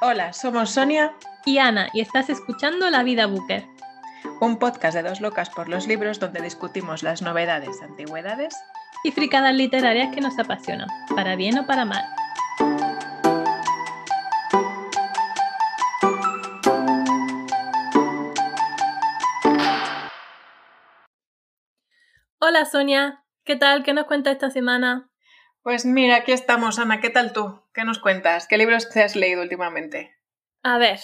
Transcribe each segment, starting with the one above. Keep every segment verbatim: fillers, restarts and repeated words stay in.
Hola, somos Sonia y Ana y estás escuchando La Vida Booker, un podcast de dos locas por los libros donde discutimos las novedades, antigüedades y fricadas literarias que nos apasionan, para bien o para mal. Hola Sonia, ¿qué tal? ¿Qué nos cuentas esta semana? Pues mira, aquí estamos, Ana, ¿qué tal tú? ¿Qué nos cuentas? ¿Qué libros te has leído últimamente? A ver,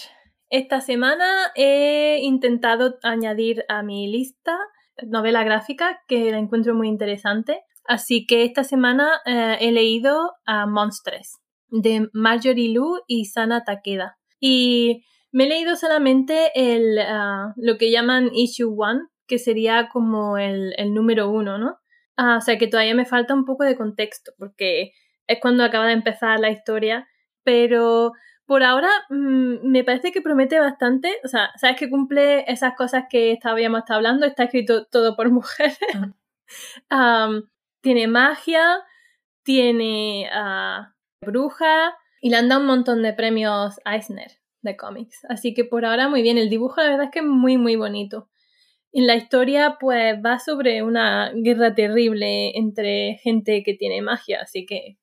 esta semana he intentado añadir a mi lista novela gráfica que la encuentro muy interesante, así que esta semana eh, he leído a Monstres de Marjorie Liu y Sana Takeda, y me he leído solamente el, uh, lo que llaman Issue One, que sería como el, el número uno, ¿no? Ah, o sea que todavía me falta un poco de contexto porque es cuando acaba de empezar la historia, pero por ahora mmm, me parece que promete bastante. O sea, sabes que cumple esas cosas que habíamos estado hablando, está escrito todo por mujeres. Uh-huh. um, tiene magia, tiene uh, bruja y le han dado un montón de premios Eisner de cómics, así que por ahora muy bien. El dibujo la verdad es que es muy muy bonito. La historia pues va sobre una guerra terrible entre gente que tiene magia, así que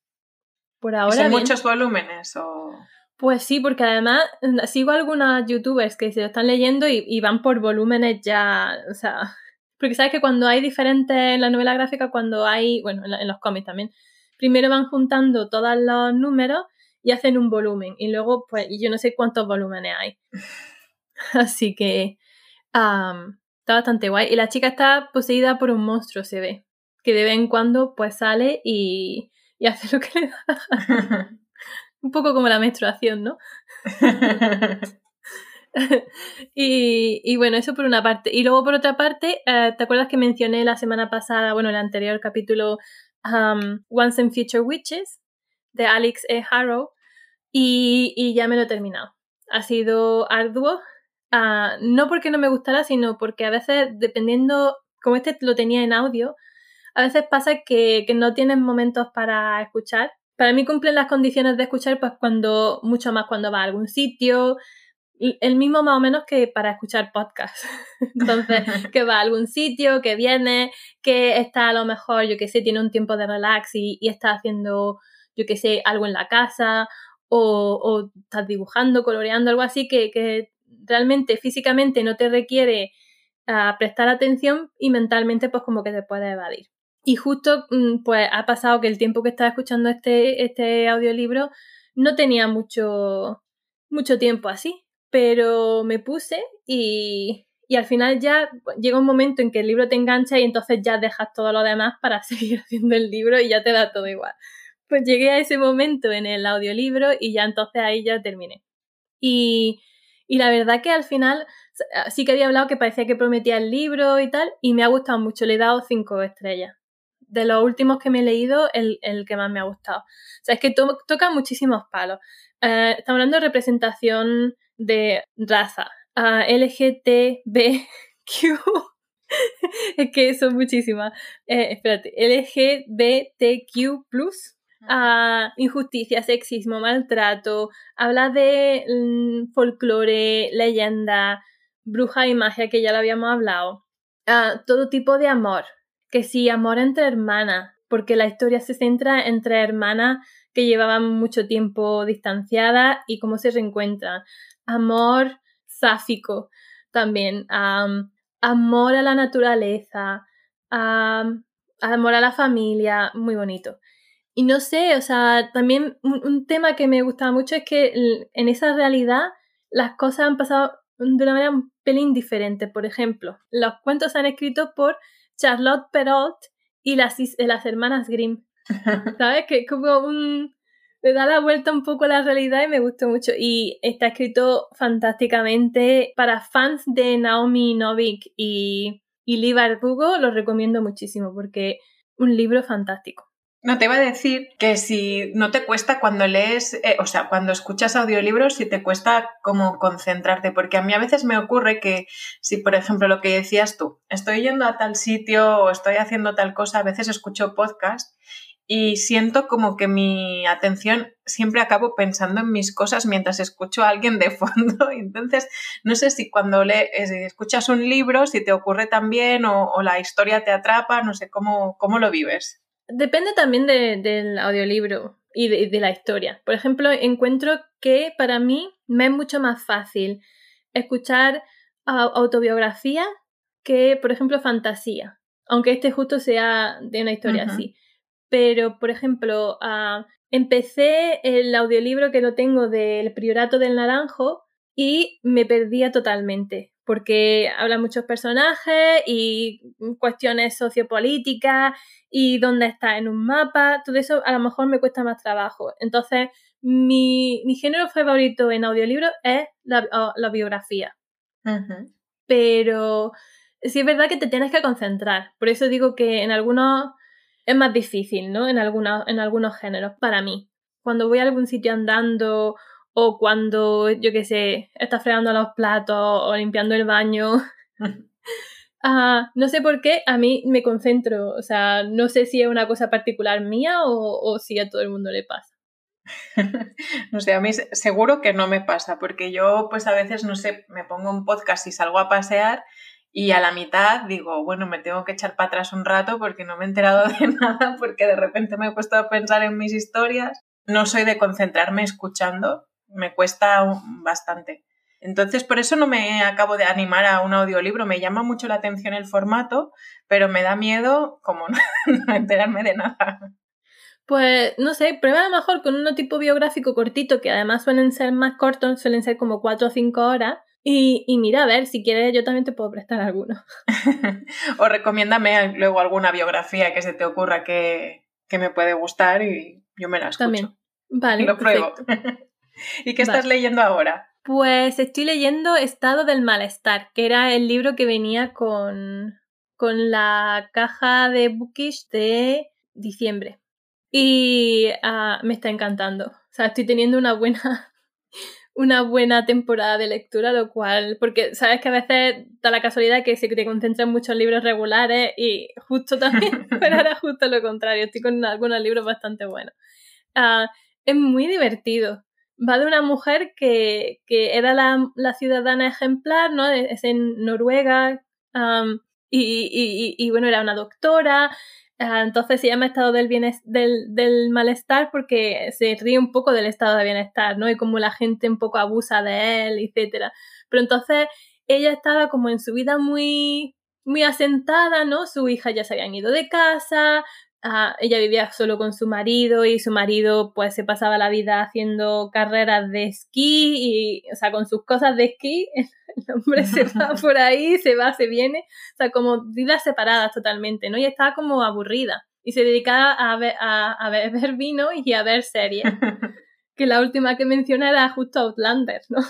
por ahora... ¿Son muchos volúmenes o...? Pues sí, porque además sigo algunas youtubers que se lo están leyendo y, y van por volúmenes ya, o sea... Porque sabes que cuando hay diferentes... En la novela gráfica cuando hay... Bueno, en, la, en los cómics también. Primero van juntando todos los números y hacen un volumen. Y luego pues yo no sé cuántos volúmenes hay. Así que... Um, Está bastante guay. Y la chica está poseída por un monstruo, se ve. Que de vez en cuando pues sale y, y hace lo que le da. Un poco como la menstruación, ¿no? y, y bueno, eso por una parte. Y luego por otra parte, eh, ¿te acuerdas que mencioné la semana pasada, bueno, el anterior capítulo, um, Once and Future Witches, de Alex E. Harrow? Y, y ya me lo he terminado. Ha sido arduo. Uh, no porque no me gustara, sino porque a veces, dependiendo, como este lo tenía en audio, a veces pasa que, que no tienes momentos para escuchar. Para mí cumplen las condiciones de escuchar, pues cuando, mucho más cuando vas a algún sitio, el mismo más o menos que para escuchar podcast. Entonces, que vas a algún sitio, que vienes, que está a lo mejor, yo qué sé, tiene un tiempo de relax y, y está haciendo, yo qué sé, algo en la casa, o, o estás dibujando, coloreando, algo así que... que realmente físicamente no te requiere uh, prestar atención y mentalmente pues como que te puedes evadir. Y justo pues ha pasado que el tiempo que estaba escuchando este, este audiolibro no tenía mucho, mucho tiempo así, pero me puse y, y al final ya llega un momento en que el libro te engancha y entonces ya dejas todo lo demás para seguir haciendo el libro y ya te da todo igual. Pues llegué a ese momento en el audiolibro y ya entonces ahí ya terminé. Y... Y la verdad que al final sí que había hablado que parecía que prometía el libro y tal, y me ha gustado mucho, le he dado cinco estrellas. De los últimos que me he leído, el, el que más me ha gustado. O sea, es que to- toca muchísimos palos. Eh, estamos hablando de representación de raza, uh, L G T B Q, es que son muchísimas. Eh, espérate, L G B T Q plus. Uh, injusticia, sexismo, maltrato, habla de mm, folclore, leyenda, bruja y magia, que ya lo habíamos hablado, uh, todo tipo de amor, que sí, amor entre hermanas, porque la historia se centra entre hermanas que llevaban mucho tiempo distanciadas y cómo se reencuentran, amor sáfico también, um, amor a la naturaleza, um, amor a la familia, muy bonito. Y no sé, o sea, también un, un tema que me gustaba mucho es que en esa realidad las cosas han pasado de una manera un pelín diferente. Por ejemplo, los cuentos se han escrito por Charlotte Perrault y las, las hermanas Grimm. ¿Sabes? Que es como un... le da la vuelta un poco a la realidad y me gustó mucho. Y está escrito fantásticamente. Para fans de Naomi Novik y, y Leigh Bardugo lo recomiendo muchísimo porque un libro fantástico. No, te iba a decir que si no te cuesta cuando lees, eh, o sea, cuando escuchas audiolibros, si te cuesta como concentrarte, porque a mí a veces me ocurre que si, por ejemplo, lo que decías tú, estoy yendo a tal sitio o estoy haciendo tal cosa, a veces escucho podcast y siento como que mi atención siempre acabo pensando en mis cosas mientras escucho a alguien de fondo. Entonces, no sé si cuando le, escuchas un libro, si te ocurre también o, o la historia te atrapa, no sé, ¿cómo, cómo lo vives? Depende también de, del audiolibro y de, de la historia. Por ejemplo, encuentro que para mí me es mucho más fácil escuchar autobiografía que, por ejemplo, fantasía, aunque este justo sea de una historia uh-huh. así. Pero, por ejemplo, uh, empecé el audiolibro que lo tengo del Priorato del Naranjo y me perdía totalmente, porque habla muchos personajes y cuestiones sociopolíticas y dónde está en un mapa, todo eso a lo mejor me cuesta más trabajo. Entonces, mi, mi género favorito en audiolibro es la, la biografía. Uh-huh. Pero sí es verdad que te tienes que concentrar, por eso digo que en algunos es más difícil, ¿no? En algunos, en algunos géneros, para mí. Cuando voy a algún sitio andando o cuando, yo qué sé, estás fregando los platos o limpiando el baño, uh, no sé por qué, a mí me concentro, o sea, no sé si es una cosa particular mía o, o si a todo el mundo le pasa. No sé, a mí seguro que no me pasa, porque yo pues a veces, no sé, me pongo un podcast y salgo a pasear y a la mitad digo, bueno, me tengo que echar para atrás un rato porque no me he enterado de nada, porque de repente me he puesto a pensar en mis historias. No soy de concentrarme escuchando, me cuesta bastante. Entonces, por eso no me acabo de animar a un audiolibro. Me llama mucho la atención el formato, pero me da miedo como no, no enterarme de nada. Pues, no sé, prueba a lo mejor con uno tipo biográfico cortito, que además suelen ser más cortos, suelen ser como cuatro o cinco horas, y, y mira, a ver, si quieres yo también te puedo prestar alguno. O recomiéndame luego alguna biografía que se te ocurra que, que me puede gustar y yo me la escucho. También, vale, y lo pruebo. ¿Y qué estás vale. leyendo ahora? Pues estoy leyendo Estado del Malestar, que era el libro que venía con, con la caja de Bookish de diciembre. Y uh, me está encantando. O sea, estoy teniendo una buena una buena temporada de lectura, lo cual... Porque sabes que a veces da la casualidad que se te concentran muchos libros regulares y justo también, pero ahora justo lo contrario. Estoy con algunos libros bastante buenos. Uh, es muy divertido. Va de una mujer que, que era la, la ciudadana ejemplar, ¿no? Es en Noruega. Um, y, y, y, y bueno, era una doctora... Entonces se llama estado del, bienes- del, del malestar porque se ríe un poco del estado de bienestar, ¿no? Y como la gente un poco abusa de él, etcétera. Pero entonces ella estaba como en su vida muy, muy asentada, ¿no? Su hija ya se habían ido de casa, uh, ella vivía solo con su marido y su marido pues se pasaba la vida haciendo carreras de esquí y, o sea, con sus cosas de esquí, el hombre se va por ahí, se va, se viene, o sea, como vidas separadas totalmente, ¿no? Y estaba como aburrida y se dedicaba a, be- a, a beber vino y a ver series, que la última que menciona era justo Outlander, ¿no?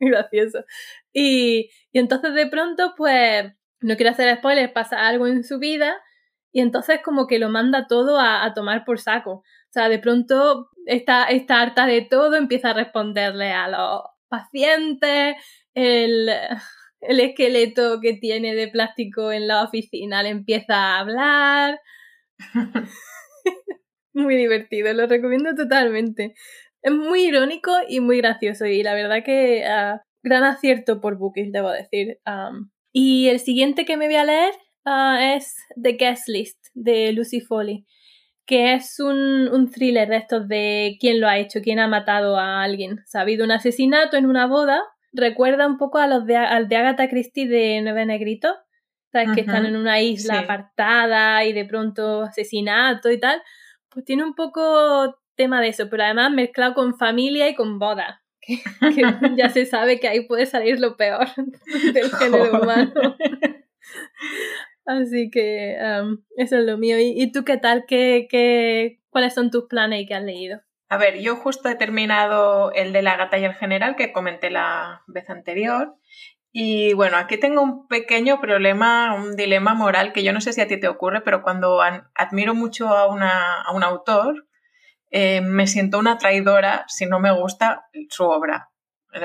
Gracioso. Y, y entonces de pronto, pues, no quiero hacer spoilers, pasa algo en su vida y entonces como que lo manda todo a, a tomar por saco. O sea, de pronto está, está harta de todo, empieza a responderle a los pacientes, El, el esqueleto que tiene de plástico en la oficina le empieza a hablar. Muy divertido, lo recomiendo totalmente. Es muy irónico y muy gracioso y la verdad que uh, gran acierto por Bookish, debo decir. Um, y el siguiente que me voy a leer uh, es The Guest List de Lucy Foley, que es un, un thriller de estos de quién lo ha hecho, quién ha matado a alguien. O sea, ha habido un asesinato en una boda. Recuerda un poco a los de, al de Agatha Christie de Nueve Negritos, sabes uh-huh. que están en una isla sí. apartada y de pronto asesinato y tal, pues tiene un poco tema de eso, pero además mezclado con familia y con boda, que, que ya se sabe que ahí puede salir lo peor del género humano. Así que um, eso es lo mío. ¿Y, y tú qué tal? ¿Qué, qué, ¿Cuáles son tus planes y qué has leído? A ver, yo justo he terminado el de La Gata y el General, que comenté la vez anterior, y bueno, aquí tengo un pequeño problema, un dilema moral, que yo no sé si a ti te ocurre, pero cuando admiro mucho a, una, a un autor, eh, me siento una traidora si no me gusta su obra,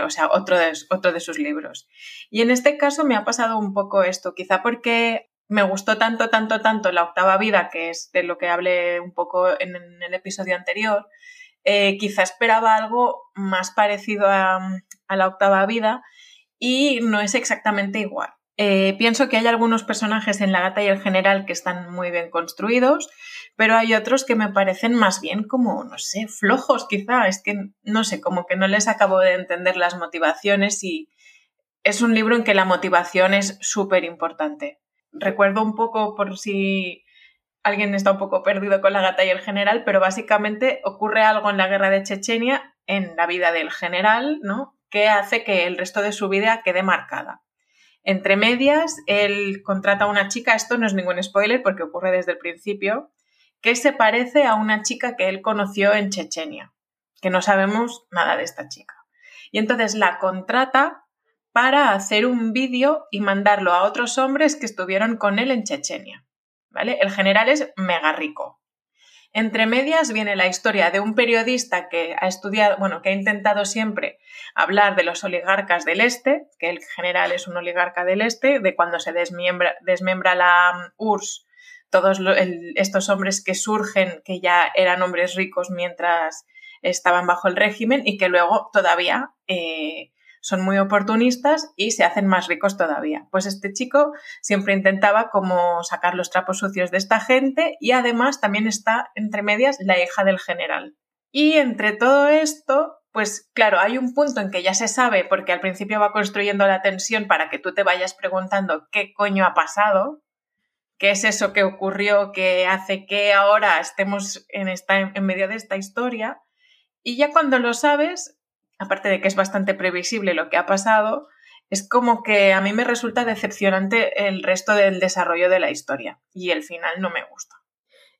o sea, otro de, otro de sus libros. Y en este caso me ha pasado un poco esto, quizá porque Me gustó tanto, tanto, tanto La octava vida, que es de lo que hablé un poco en, en el episodio anterior. Eh, quizá esperaba algo más parecido a, a La octava vida y no es exactamente igual. Eh, pienso que hay algunos personajes en La gata y el general que están muy bien construidos, pero hay otros que me parecen más bien como, no sé, flojos quizá. Es que, no sé, como que no les acabo de entender las motivaciones y es un libro en que la motivación es súper importante. Recuerdo un poco por si alguien está un poco perdido con La gata y el general, pero básicamente ocurre algo en la guerra de Chechenia, en la vida del general, ¿no?, que hace que el resto de su vida quede marcada. Entre medias, él contrata a una chica, esto no es ningún spoiler porque ocurre desde el principio, que se parece a una chica que él conoció en Chechenia, que no sabemos nada de esta chica. Y entonces la contrata para hacer un vídeo y mandarlo a otros hombres que estuvieron con él en Chechenia, ¿vale? El general es mega rico. Entre medias viene la historia de un periodista que ha estudiado, bueno, que ha intentado siempre hablar de los oligarcas del Este, que el general es un oligarca del Este, de cuando se desmembra, desmembra la U R S S, todos los, el, estos hombres que surgen, que ya eran hombres ricos mientras estaban bajo el régimen y que luego todavía... Eh, son muy oportunistas y se hacen más ricos todavía. Pues este chico siempre intentaba como sacar los trapos sucios de esta gente y además también está entre medias la hija del general. Y entre todo esto, pues claro, hay un punto en que ya se sabe porque al principio va construyendo la tensión para que tú te vayas preguntando qué coño ha pasado, qué es eso que ocurrió que hace que ahora estemos en, esta, en medio de esta historia, y ya cuando lo sabes... Aparte de que es bastante previsible lo que ha pasado, es como que a mí me resulta decepcionante el resto del desarrollo de la historia y el final no me gusta.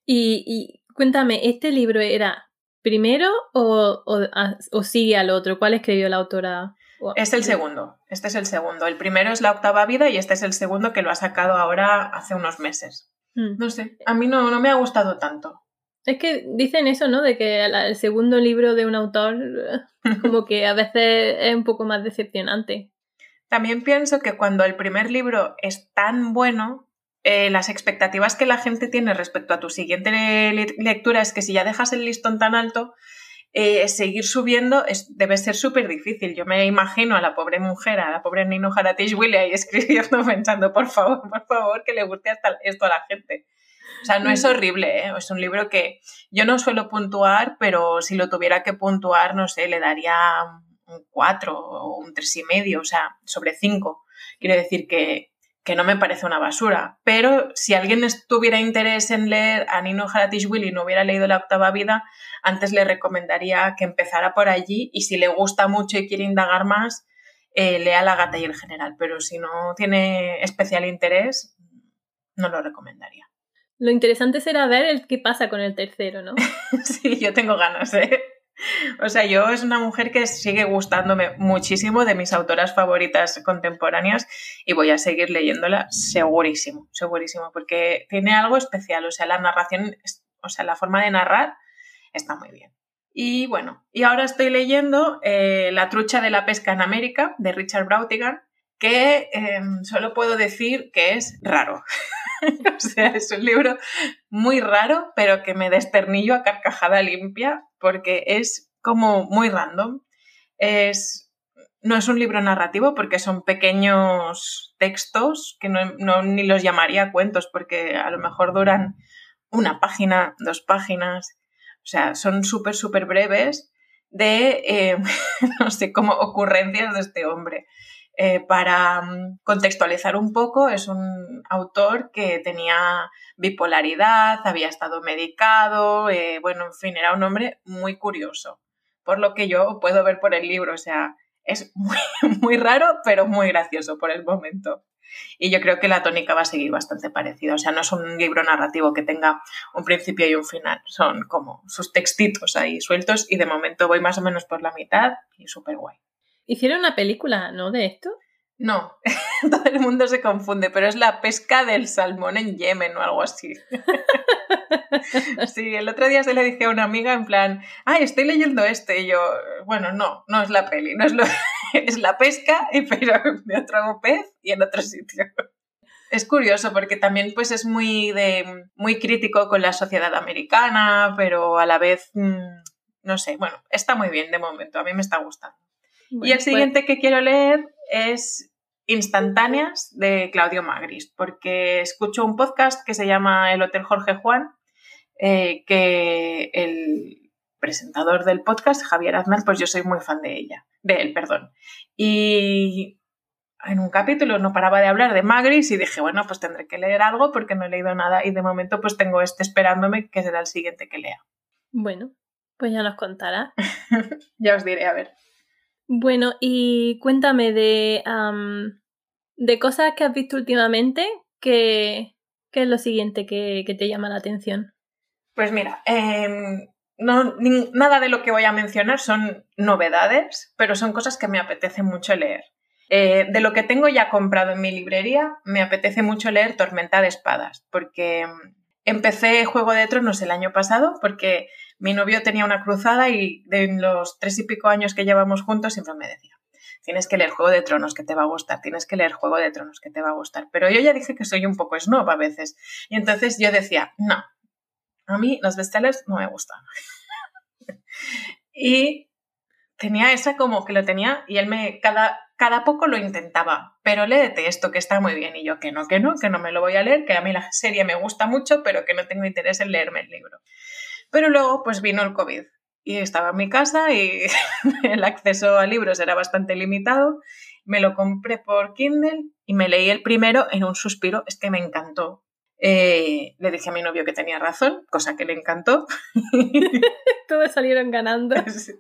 Y, y cuéntame, ¿este libro era primero o, o, o sigue al otro? ¿Cuál escribió la autora? Es el segundo, este es el segundo. El primero es La octava vida y este es el segundo que lo ha sacado ahora hace unos meses. Mm. No sé, a mí no, no me ha gustado tanto. Es que dicen eso, ¿no? De que el segundo libro de un autor como que a veces es un poco más decepcionante. También pienso que cuando el primer libro es tan bueno, eh, las expectativas que la gente tiene respecto a tu siguiente le- lectura es que si ya dejas el listón tan alto, eh, seguir subiendo es, debe ser súper difícil. Yo me imagino a la pobre mujer, a la pobre Nino Haratischwili ahí escribiendo pensando, por favor, por favor, que le guste hasta esto a la gente. O sea, no es horrible, ¿eh? Es un libro que yo no suelo puntuar, pero si lo tuviera que puntuar, no sé, le daría un cuatro o un tres y medio, o sea, sobre cinco. Quiero decir que, que no me parece una basura, pero si alguien tuviera interés en leer a Nino Haratischwili y no hubiera leído La octava vida, antes le recomendaría que empezara por allí y si le gusta mucho y quiere indagar más, eh, lea La gata y el general, pero si no tiene especial interés, no lo recomendaría. Lo interesante será ver el qué pasa con el tercero, ¿no? Sí, yo tengo ganas, ¿eh? O sea, yo es una mujer que sigue gustándome muchísimo, de mis autoras favoritas contemporáneas, y voy a seguir leyéndola segurísimo, segurísimo, porque tiene algo especial, o sea, la narración, o sea, la forma de narrar está muy bien. Y bueno, y ahora estoy leyendo eh, La trucha de la pesca en América, de Richard Broutigan, que eh, solo puedo decir que es raro. O sea, es un libro muy raro, pero que me desternillo a carcajada limpia porque es como muy random. Es, no es un libro narrativo porque son pequeños textos que no, no, ni los llamaría cuentos porque a lo mejor duran una página, dos páginas. O sea, son súper, súper breves de, eh, no sé, como ocurrencias de este hombre. Eh, para contextualizar un poco, es un autor que tenía bipolaridad, había estado medicado, eh, bueno, en fin, era un hombre muy curioso, por lo que yo puedo ver por el libro, o sea, es muy, muy raro, pero muy gracioso por el momento. Y yo creo que la tónica va a seguir bastante parecida, o sea, no es un libro narrativo que tenga un principio y un final, son como sus textitos ahí sueltos y de momento voy más o menos por la mitad y súper guay. ¿Hicieron una película, no, de esto? No, todo el mundo se confunde, pero es La pesca del salmón en Yemen o algo así. Sí, el otro día se le dije a una amiga en plan, ay, estoy leyendo este, y yo, bueno, no, no es la peli, no es, lo... es la pesca, pero de otro pez y en otro sitio. Es curioso porque también pues es muy, de, muy crítico con la sociedad americana, pero a la vez, mmm, no sé, bueno, está muy bien de momento, a mí me está gustando. Bueno, y el siguiente bueno. que quiero leer es Instantáneas de Claudio Magris, porque escucho un podcast que se llama El Hotel Jorge Juan, eh, que el presentador del podcast, Javier Aznar, pues yo soy muy fan de ella, de él, perdón. Y en un capítulo no paraba de hablar de Magris y dije, bueno, pues tendré que leer algo porque no he leído nada y de momento pues tengo este esperándome que será el siguiente que lea. Bueno, pues ya nos contará. Ya os diré, a ver. Bueno, y cuéntame de, um, de cosas que has visto últimamente, ¿qué es lo siguiente que, que te llama la atención? Pues mira, eh... No, ni, nada de lo que voy a mencionar son novedades, pero son cosas que me apetece mucho leer. Eh, de lo que tengo ya comprado en mi librería, me apetece mucho leer Tormenta de Espadas, porque empecé Juego de Tronos el año pasado, porque mi novio tenía una cruzada y de los tres y pico años que llevamos juntos siempre me decía, tienes que leer Juego de Tronos, que te va a gustar, tienes que leer Juego de Tronos, que te va a gustar. Pero yo ya dije que soy un poco snob a veces, y entonces yo decía, no. A mí los bestsellers no me gustan. Y tenía esa como que lo tenía y él me cada, cada poco lo intentaba. Pero léete esto que está muy bien. Y yo que no, que no, que no me lo voy a leer, que a mí la serie me gusta mucho, pero que no tengo interés en leerme el libro. Pero luego pues vino el COVID y estaba en mi casa y el acceso a libros era bastante limitado. Me lo compré por Kindle y me leí el primero en un suspiro. Es que me encantó. Eh, le dije a mi novio que tenía razón, cosa que le encantó. Todos salieron ganando. Sí.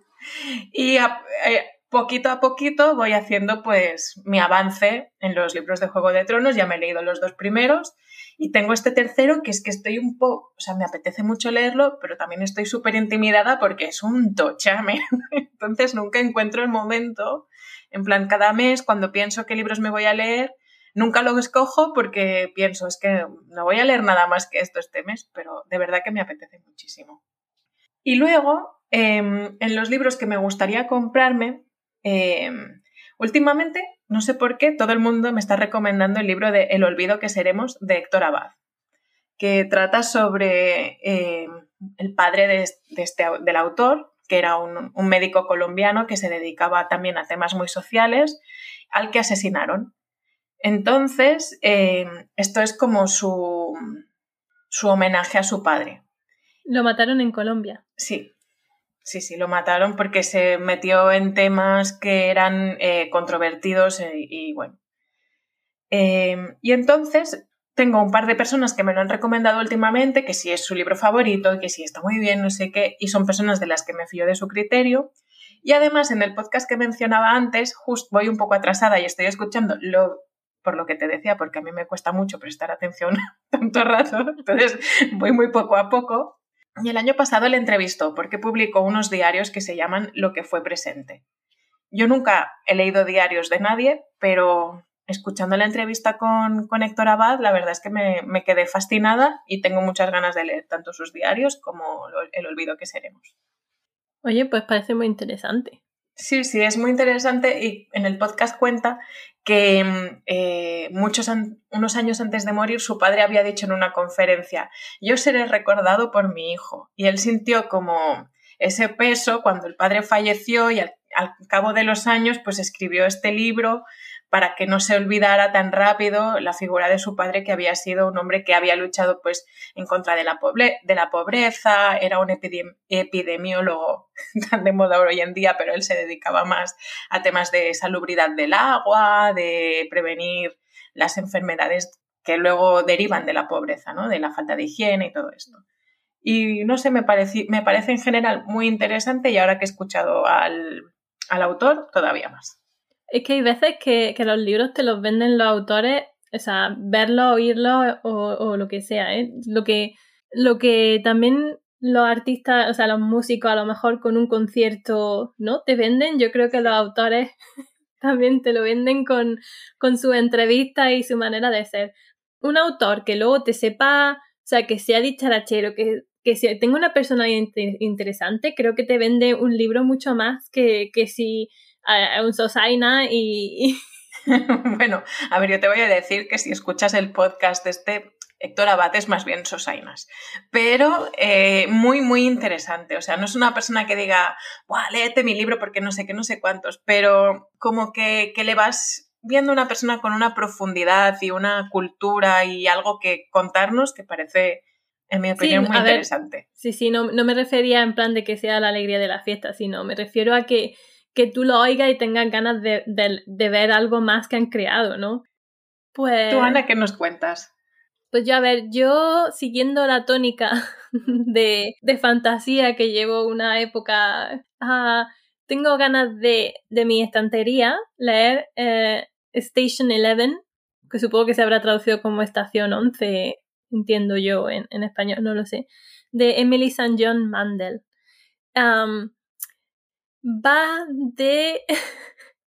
Y a, eh, poquito a poquito voy haciendo pues mi avance en los libros de Juego de Tronos. Ya me he leído los dos primeros y tengo este tercero que es que estoy un poco, o sea, me apetece mucho leerlo, pero también estoy súper intimidada porque es un tochame. Entonces nunca encuentro el momento. En plan, cada mes cuando pienso qué libros me voy a leer, nunca lo escojo porque pienso, es que no voy a leer nada más que esto este mes, pero de verdad que me apetece muchísimo. Y luego, eh, en los libros que me gustaría comprarme, eh, últimamente, no sé por qué, todo el mundo me está recomendando el libro de El olvido que seremos de Héctor Abad, que trata sobre eh, el padre de, de este, del autor, que era un, un médico colombiano que se dedicaba también a temas muy sociales, al que asesinaron. Entonces, eh, esto es como su, su homenaje a su padre. ¿Lo mataron en Colombia? Sí, sí, sí, lo mataron porque se metió en temas que eran eh, controvertidos eh, y bueno. Eh, y entonces tengo un par de personas que me lo han recomendado últimamente, que sí es su libro favorito, que sí está muy bien, no sé qué, y son personas de las que me fío de su criterio. Y además, en el podcast que mencionaba antes, justo voy un poco atrasada y estoy escuchando lo... por lo que te decía, porque a mí me cuesta mucho prestar atención tanto rato, entonces voy muy poco a poco. Y el año pasado le entrevistó porque publicó unos diarios que se llaman Lo que fue presente. Yo nunca he leído diarios de nadie, pero escuchando la entrevista con, con Héctor Abad, la verdad es que me, me quedé fascinada y tengo muchas ganas de leer tanto sus diarios como El olvido que seremos. Oye, pues parece muy interesante. Sí, sí, es muy interesante y en el podcast cuenta que eh, muchos an- unos años antes de morir su padre había dicho en una conferencia, yo seré recordado por mi hijo. Y él sintió como ese peso cuando el padre falleció y al, al cabo de los años pues escribió este libro para que no se olvidara tan rápido la figura de su padre, que había sido un hombre que había luchado pues en contra de la, pobre- de la pobreza, era un epidem- epidemiólogo tan de moda hoy en día, pero él se dedicaba más a temas de salubridad del agua, de prevenir las enfermedades que luego derivan de la pobreza, ¿no? De la falta de higiene y todo esto. Y no sé, me, pareci- me parece en general muy interesante y ahora que he escuchado al, al autor, todavía más. Es que hay veces que, que los libros te los venden los autores, o sea, verlos, oírlos o, o lo que sea, ¿eh? Lo que, lo que también los artistas, o sea, los músicos a lo mejor con un concierto, ¿no? Te venden, yo creo que los autores también te lo venden con, con su entrevista y su manera de ser. Un autor que luego te sepa, o sea, que sea dicharachero, que, que sea, tenga una personalidad inter- interesante, creo que te vende un libro mucho más que, que si... a un sosaina y, Bueno, a ver, yo te voy a decir que si escuchas el podcast de este, Héctor Abad es más bien sosainas, pero eh, muy, muy interesante. O sea, no es una persona que diga, ¡buah, léete mi libro porque no sé qué, no sé cuántos! Pero como que, que le vas viendo una persona con una profundidad y una cultura y algo que contarnos que parece, en mi opinión, sí, muy ver, interesante. Sí, sí, no, no me refería en plan de que sea la alegría de la fiesta, sino me refiero a que, que tú lo oigas y tengas ganas de, de, de ver algo más que han creado, ¿no? Pues... Tú, Ana, ¿qué nos cuentas? Pues yo, a ver, yo siguiendo la tónica de, de fantasía que llevo una época... Uh, tengo ganas de, de mi estantería leer eh, Station eleven, que supongo que se habrá traducido como Estación once, entiendo yo, en, en español, no lo sé, de Emily Saint John Mandel. Um, va de...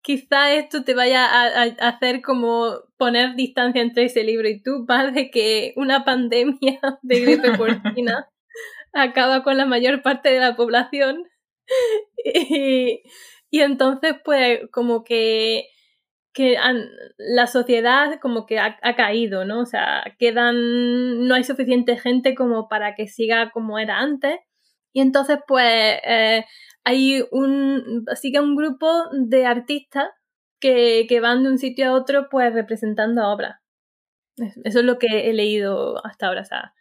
Quizá esto te vaya a, a hacer como poner distancia entre ese libro y tú, va de que una pandemia de gripe porcina acaba con la mayor parte de la población y, y entonces pues como que, que han, la sociedad como que ha, ha caído, ¿no? O sea, quedan, no hay suficiente gente como para que siga como era antes y entonces pues... Eh, Hay un, sigue un grupo de artistas que, que van de un sitio a otro pues representando obras. Eso es lo que he leído hasta ahora. O sea,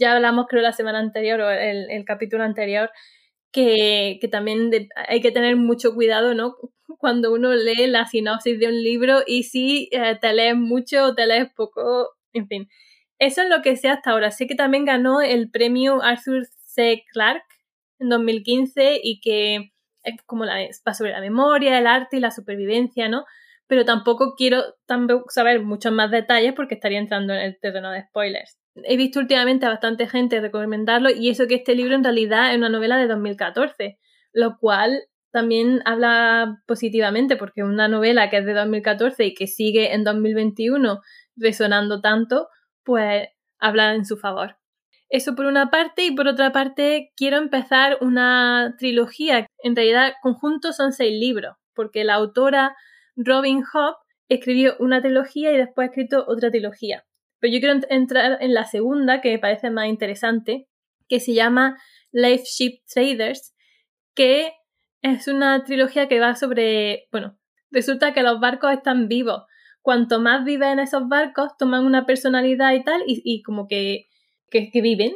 ya hablamos creo la semana anterior o el, el capítulo anterior que, que también de, hay que tener mucho cuidado, ¿no? Cuando uno lee la sinopsis de un libro y si eh, te lees mucho o te lees poco, en fin. Eso es lo que sé hasta ahora. Sé que también ganó el premio Arthur C. Clarke en dos mil quince y que como la, va sobre la memoria, el arte y la supervivencia, ¿no? Pero tampoco quiero tampoco saber muchos más detalles porque estaría entrando en el terreno de spoilers. He visto últimamente a bastante gente recomendarlo y eso que este libro en realidad es una novela de dos mil catorce, lo cual también habla positivamente porque una novela que es de dos mil catorce y que sigue en dos mil veintiuno resonando tanto, pues habla en su favor. Eso por una parte, y por otra parte quiero empezar una trilogía. En realidad, conjunto son seis libros, porque la autora Robin Hobb escribió una trilogía y después ha escrito otra trilogía. Pero yo quiero entrar en la segunda, que me parece más interesante, que se llama Life Ship Traders, que es una trilogía que va sobre... Bueno, resulta que los barcos están vivos. Cuanto más viven esos barcos, toman una personalidad y tal, y, y como que... Que, que viven,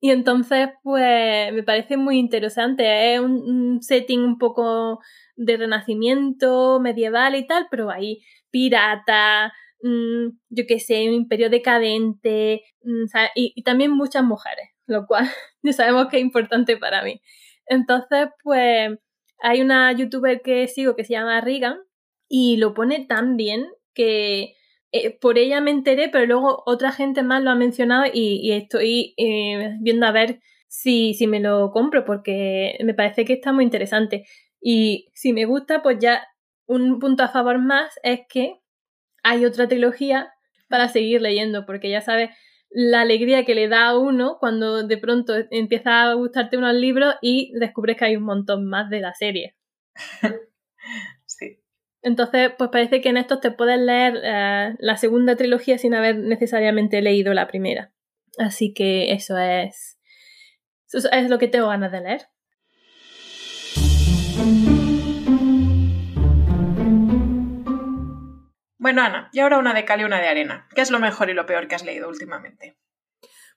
y entonces pues me parece muy interesante. Es un, un setting un poco de renacimiento medieval y tal, pero hay pirata, mmm, yo qué sé, un imperio decadente, mmm, y, y también muchas mujeres, lo cual ya sabemos que es importante para mí. Entonces pues hay una youtuber que sigo que se llama Regan y lo pone tan bien que... Eh, por ella me enteré, pero luego otra gente más lo ha mencionado y, y estoy eh, viendo a ver si, si me lo compro porque me parece que está muy interesante. Y si me gusta, pues ya un punto a favor más es que hay otra trilogía para seguir leyendo porque ya sabes la alegría que le da a uno cuando de pronto empieza a gustarte unos libros y descubres que hay un montón más de la serie. Sí. Entonces, pues parece que en estos te puedes leer eh, la segunda trilogía sin haber necesariamente leído la primera. Así que eso es, eso es lo que tengo ganas de leer. Bueno, Ana, y ahora una de cal y una de arena. ¿Qué es lo mejor y lo peor que has leído últimamente?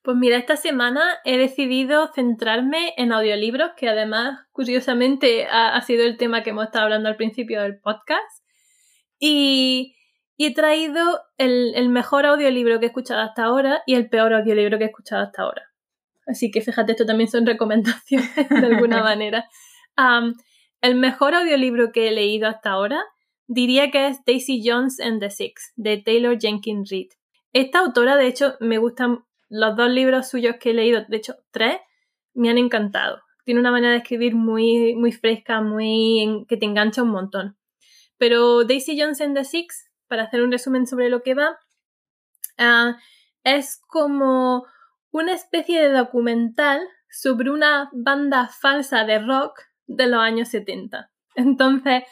Pues mira, esta semana he decidido centrarme en audiolibros, que además, curiosamente, ha, ha sido el tema que hemos estado hablando al principio del podcast. Y, y he traído el, el mejor audiolibro que he escuchado hasta ahora y el peor audiolibro que he escuchado hasta ahora. Así que fíjate, esto también son recomendaciones de alguna manera. Um, el mejor audiolibro que he leído hasta ahora diría que es Daisy Jones and the Six, de Taylor Jenkins Reid. Esta autora, de hecho, me gusta... Los dos libros suyos que he leído, de hecho tres, me han encantado. Tiene una manera de escribir muy, muy fresca, muy en, que te engancha un montón. Pero Daisy Jones and the Six, para hacer un resumen sobre lo que va, uh, es como una especie de documental sobre una banda falsa de rock de los años setenta. Entonces,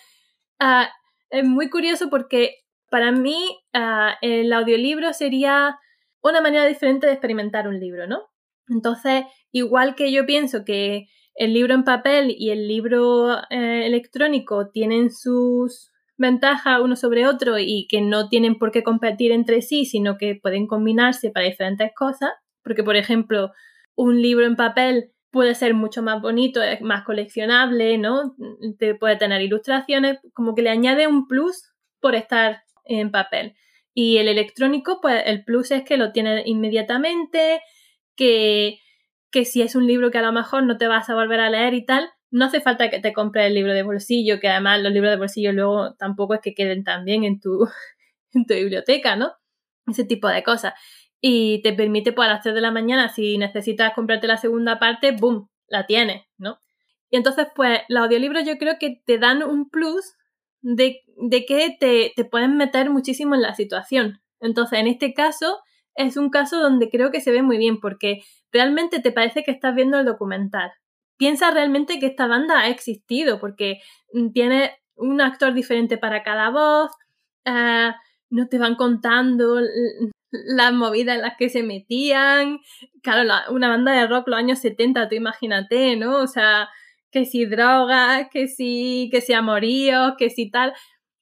uh, es muy curioso porque Para mí, uh, el audiolibro sería una manera diferente de experimentar un libro, ¿no? Entonces, igual que yo pienso que el libro en papel y el libro eh, electrónico tienen sus ventajas uno sobre otro y que no tienen por qué competir entre sí, sino que pueden combinarse para diferentes cosas, porque, por ejemplo, un libro en papel puede ser mucho más bonito, es más coleccionable, ¿no? Te puede tener ilustraciones, como que le añade un plus por estar en papel. Y el electrónico, pues el plus es que lo tienes inmediatamente, que, que si es un libro que a lo mejor no te vas a volver a leer y tal, no hace falta que te compres el libro de bolsillo, que además los libros de bolsillo luego tampoco es que queden tan bien en tu, en tu biblioteca, ¿no? Ese tipo de cosas. Y te permite, pues a las tres de la mañana, si necesitas comprarte la segunda parte, ¡boom!, la tienes, ¿no? Y entonces, pues, los audiolibros yo creo que te dan un plus de, de que te, te pueden meter muchísimo en la situación. Entonces, en este caso, es un caso donde creo que se ve muy bien, porque realmente te parece que estás viendo el documental. Piensa realmente que esta banda ha existido, porque tiene un actor diferente para cada voz, eh, no te van contando las movidas en las que se metían. Claro, la, una banda de rock los años setenta, tú imagínate, ¿no? O sea, que si drogas, que si, que si amoríos, que si tal.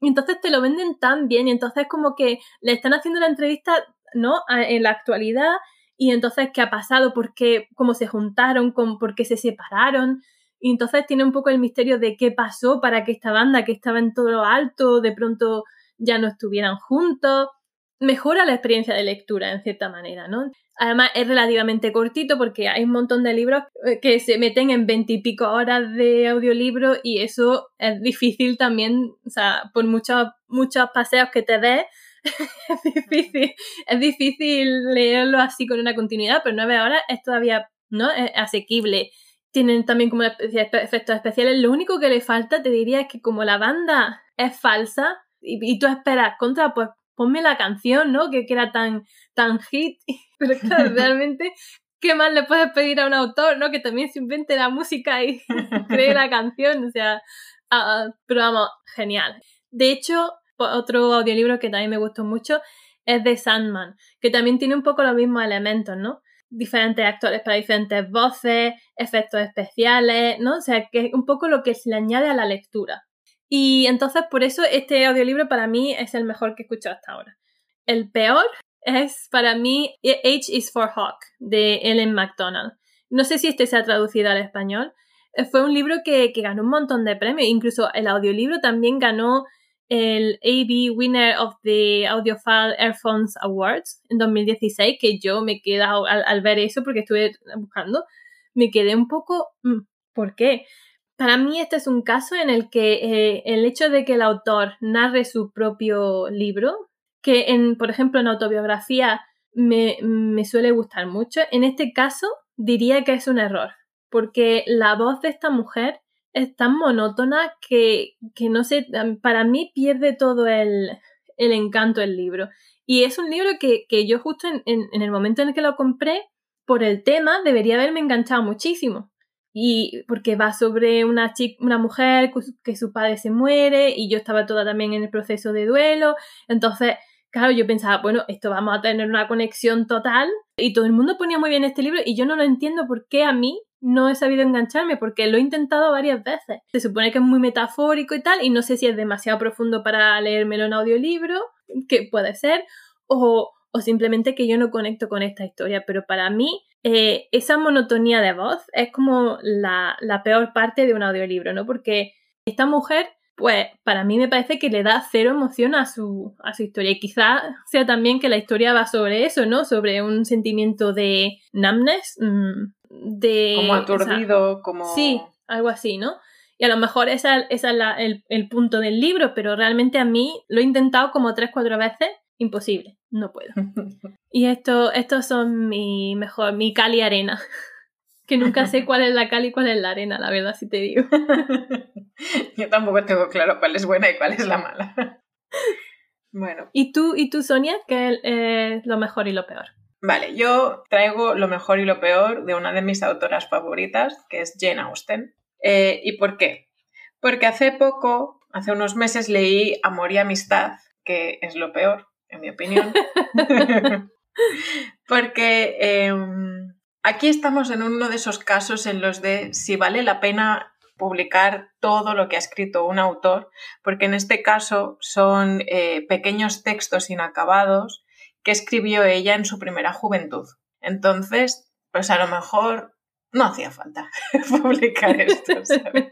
Entonces te lo venden tan bien y entonces como que le están haciendo la entrevista, ¿no?, a, en la actualidad, y entonces qué ha pasado, por qué, cómo se juntaron, con, por qué se separaron. Y entonces tiene un poco el misterio de qué pasó para que esta banda que estaba en todo lo alto de pronto ya no estuvieran juntos. Mejora la experiencia de lectura, en cierta manera, ¿no? Además, es relativamente cortito porque hay un montón de libros que se meten en veintipico horas de audiolibro y eso es difícil también, o sea, por muchos, muchos paseos que te des, es difícil, es difícil leerlo así con una continuidad, pero nueve horas es todavía, ¿no?, es asequible. Tienen también como efectos especiales. Lo único que le falta, te diría, es que como la banda es falsa y, y tú esperas contra, pues, ponme la canción, ¿no?, que, que era tan, tan hit, pero claro, realmente, ¿qué más le puedes pedir a un autor, ¿no?, que también se invente la música y cree la canción? O sea, uh, pero vamos, genial. De hecho, otro audiolibro que también me gustó mucho es de Sandman, que también tiene un poco los mismos elementos, ¿no? Diferentes actores para diferentes voces, efectos especiales, ¿no? O sea, que es un poco lo que se le añade a la lectura. Y entonces, por eso, este audiolibro para mí es el mejor que he escuchado hasta ahora. El peor es, para mí, H is for Hawk, de Ellen MacDonald. No sé si este se ha traducido al español. Fue un libro que, que ganó un montón de premios. Incluso el audiolibro también ganó el A B Winner of the Audiophile Earphones Awards en dos mil dieciséis, que yo me quedé, al, al ver eso, porque estuve buscando, me quedé un poco, ¿por qué? Para mí este es un caso en el que eh, el hecho de que el autor narre su propio libro, que en, por ejemplo en autobiografía me, me suele gustar mucho, en este caso diría que es un error, porque la voz de esta mujer es tan monótona que, que no sé, para mí pierde todo el, el encanto del libro. Y es un libro que, que yo justo en, en, en el momento en el que lo compré, por el tema, debería haberme enganchado muchísimo. Y porque va sobre una chica, una mujer que su padre se muere y yo estaba toda también en el proceso de duelo. Entonces, claro, yo pensaba, bueno, esto vamos a tener una conexión total. Y todo el mundo ponía muy bien este libro y yo no lo entiendo por qué a mí no he sabido engancharme, porque lo he intentado varias veces. Se supone que es muy metafórico y tal, y no sé si es demasiado profundo para leérmelo en audiolibro, que puede ser, o, o simplemente que yo no conecto con esta historia. Pero para mí, Eh, esa monotonía de voz es como la, la peor parte de un audiolibro, ¿no? Porque esta mujer, pues, para mí me parece que le da cero emoción a su, a su historia. Y quizás sea también que la historia va sobre eso, ¿no? Sobre un sentimiento de numbness, de... Como aturdido, o sea, como... Sí, algo así, ¿no? Y a lo mejor esa, esa es la, el, el punto del libro, pero realmente a mí lo he intentado como tres, cuatro veces, imposible, no puedo. Y esto, estos son mi mejor, mi cal y arena. Que nunca sé cuál es la cal y cuál es la arena, la verdad, si te digo. Yo tampoco tengo claro cuál es buena y cuál es la mala. Bueno. ¿Y tú, y tú Sonia, qué es eh, lo mejor y lo peor? Vale, yo traigo lo mejor y lo peor de una de mis autoras favoritas, que es Jane Austen. Eh, ¿Y por qué? Porque hace poco, hace unos meses, leí Amor y Amistad, que es lo peor, en mi opinión. Porque eh, aquí estamos en uno de esos casos en los de si vale la pena publicar todo lo que ha escrito un autor, porque en este caso son eh, pequeños textos inacabados que escribió ella en su primera juventud. Entonces, pues a lo mejor no hacía falta publicar esto, ¿sabes?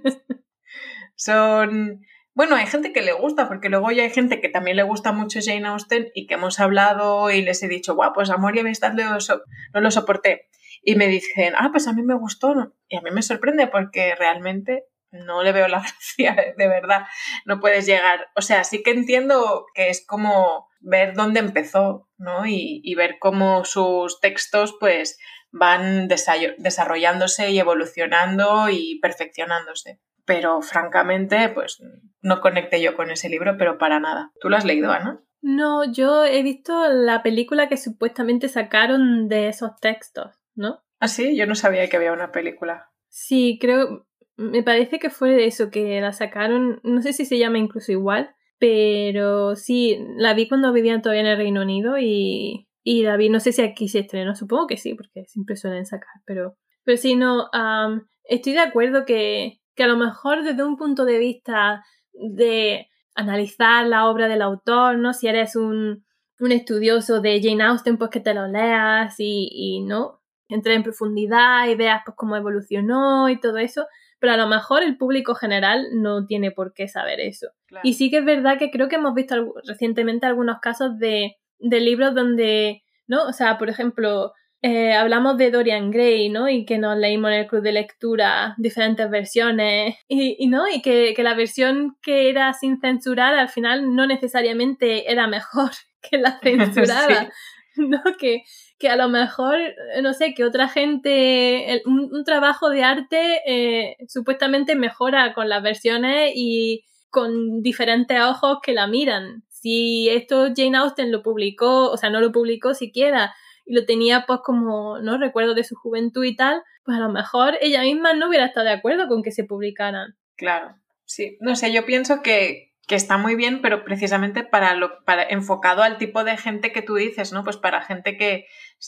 Son... Bueno, hay gente que le gusta, porque luego ya hay gente que también le gusta mucho Jane Austen y que hemos hablado y les he dicho, guau, pues Amor y Amistad no lo, so- no lo soporté. Y me dicen, ah, pues a mí me gustó. Y a mí me sorprende porque realmente no le veo la gracia, de verdad. No puedes llegar... O sea, sí que entiendo que es como ver dónde empezó, ¿no? Y, y ver cómo sus textos pues van desa- desarrollándose y evolucionando y perfeccionándose. Pero, francamente, pues no conecté yo con ese libro, pero para nada. ¿Tú lo has leído, Ana? No, yo he visto la película que supuestamente sacaron de esos textos, ¿no? ¿Ah, sí? Yo no sabía que había una película. Sí, creo... Me parece que fue de eso, que la sacaron... No sé si se llama incluso igual, pero sí, la vi cuando vivían todavía en el Reino Unido y, y la vi... No sé si aquí se estrenó, supongo que sí, porque siempre suelen sacar, pero... Pero sí, no... Um, estoy de acuerdo que... que a lo mejor desde un punto de vista de analizar la obra del autor, ¿no? Si eres un, un estudioso de Jane Austen, pues que te lo leas y, y ¿no? entres en profundidad y veas pues cómo evolucionó y todo eso, pero a lo mejor el público general no tiene por qué saber eso. Claro. Y sí que es verdad que creo que hemos visto recientemente algunos casos de, de libros donde, ¿no? O sea, por ejemplo... Eh, hablamos de Dorian Gray, ¿no? Y que nos leímos en el club de lectura diferentes versiones y, y ¿no? Y que, que la versión que era sin censurar al final no necesariamente era mejor que la censurada, sí. ¿No? Que, que a lo mejor, no sé, que otra gente, el, un, un trabajo de arte eh, supuestamente mejora con las versiones y con diferentes ojos que la miran. Si esto Jane Austen lo publicó, o sea, no lo publicó siquiera, y lo tenía pues como, ¿no? Recuerdo de su juventud y tal, pues a lo mejor ella misma no hubiera estado de acuerdo con que se publicaran. Claro, sí. No sé, yo pienso que, que está muy bien, pero precisamente para lo para enfocado al tipo de gente que tú dices, ¿no? Pues para gente que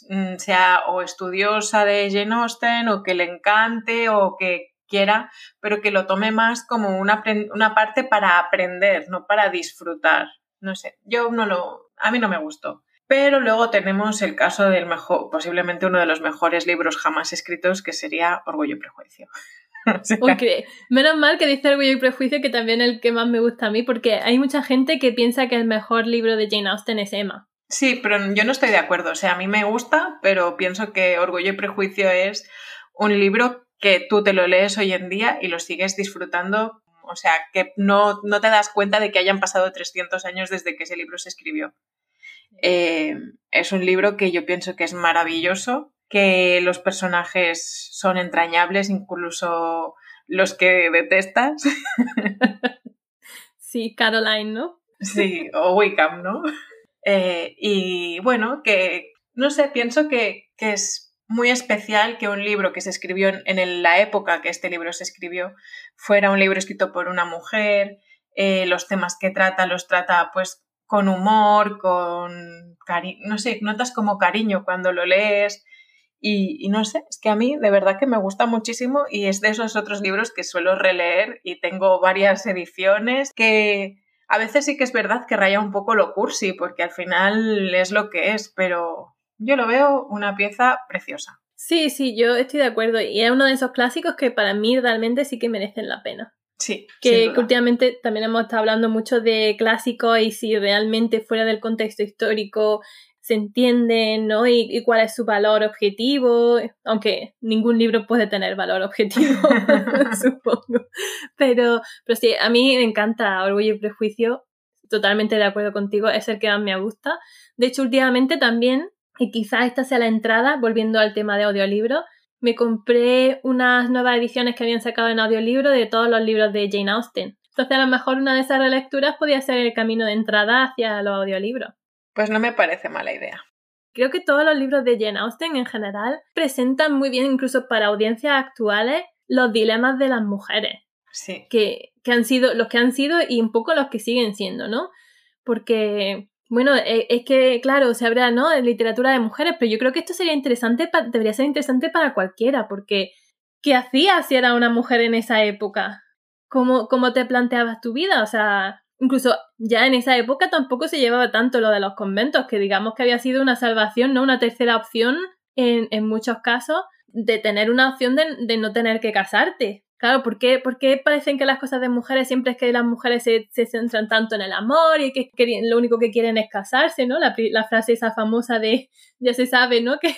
mmm, sea o estudiosa de Jane Austen o que le encante o que quiera, pero que lo tome más como una, una parte para aprender, no para disfrutar. No sé, yo no lo... A mí no me gustó. Pero luego tenemos el caso del mejor, posiblemente uno de los mejores libros jamás escritos, que sería Orgullo y Prejuicio. O sea... okay. Menos mal que dice Orgullo y Prejuicio, que también es el que más me gusta a mí, porque hay mucha gente que piensa que el mejor libro de Jane Austen es Emma. Sí, pero yo no estoy de acuerdo. O sea, a mí me gusta, pero pienso que Orgullo y Prejuicio es un libro que tú te lo lees hoy en día y lo sigues disfrutando. O sea, que no, no te das cuenta de que hayan pasado trescientos años desde que ese libro se escribió. Eh, es un libro que yo pienso que es maravilloso, que los personajes son entrañables, incluso los que detestas. Sí, Caroline, ¿no? Sí, o Wickham, ¿no? Eh, y bueno, que no sé, pienso que, que es muy especial que un libro que se escribió en, en la época que este libro se escribió fuera un libro escrito por una mujer. Eh, los temas que trata los trata pues con humor, con cari- no sé, notas como cariño cuando lo lees y, y no sé, es que a mí de verdad que me gusta muchísimo y es de esos otros libros que suelo releer y tengo varias ediciones que a veces sí que es verdad que raya un poco lo cursi porque al final es lo que es, pero yo lo veo una pieza preciosa. Sí, sí, yo estoy de acuerdo y es uno de esos clásicos que para mí realmente sí que merecen la pena. Sí, que, que últimamente también hemos estado hablando mucho de clásicos y si realmente fuera del contexto histórico se entienden, ¿no? Y, y cuál es su valor objetivo, aunque ningún libro puede tener valor objetivo, supongo. Pero, pero sí, a mí me encanta Orgullo y Prejuicio, totalmente de acuerdo contigo, es el que más me gusta. De hecho, últimamente también, y quizás esta sea la entrada, volviendo al tema de audiolibros, me compré unas nuevas ediciones que habían sacado en audiolibro de todos los libros de Jane Austen. Entonces, a lo mejor una de esas relecturas podía ser el camino de entrada hacia los audiolibros. Pues no me parece mala idea. Creo que todos los libros de Jane Austen, en general, presentan muy bien, incluso para audiencias actuales, los dilemas de las mujeres. Sí. Que, que han sido los que han sido y un poco los que siguen siendo, ¿no? porque, bueno, es que, claro, se habla, ¿no?, de literatura de mujeres, pero yo creo que esto sería interesante, pa- debería ser interesante para cualquiera, porque ¿qué hacías si era una mujer en esa época? ¿Cómo, cómo te planteabas tu vida? O sea, incluso ya en esa época tampoco se llevaba tanto lo de los conventos, que digamos que había sido una salvación, ¿no?, una tercera opción en, en muchos casos, de tener una opción de, de no tener que casarte. Claro, ¿por qué, por qué parecen que las cosas de mujeres siempre es que las mujeres se, se centran tanto en el amor y que, que lo único que quieren es casarse, ¿no? La, la frase esa famosa de, ya se sabe, ¿no?, que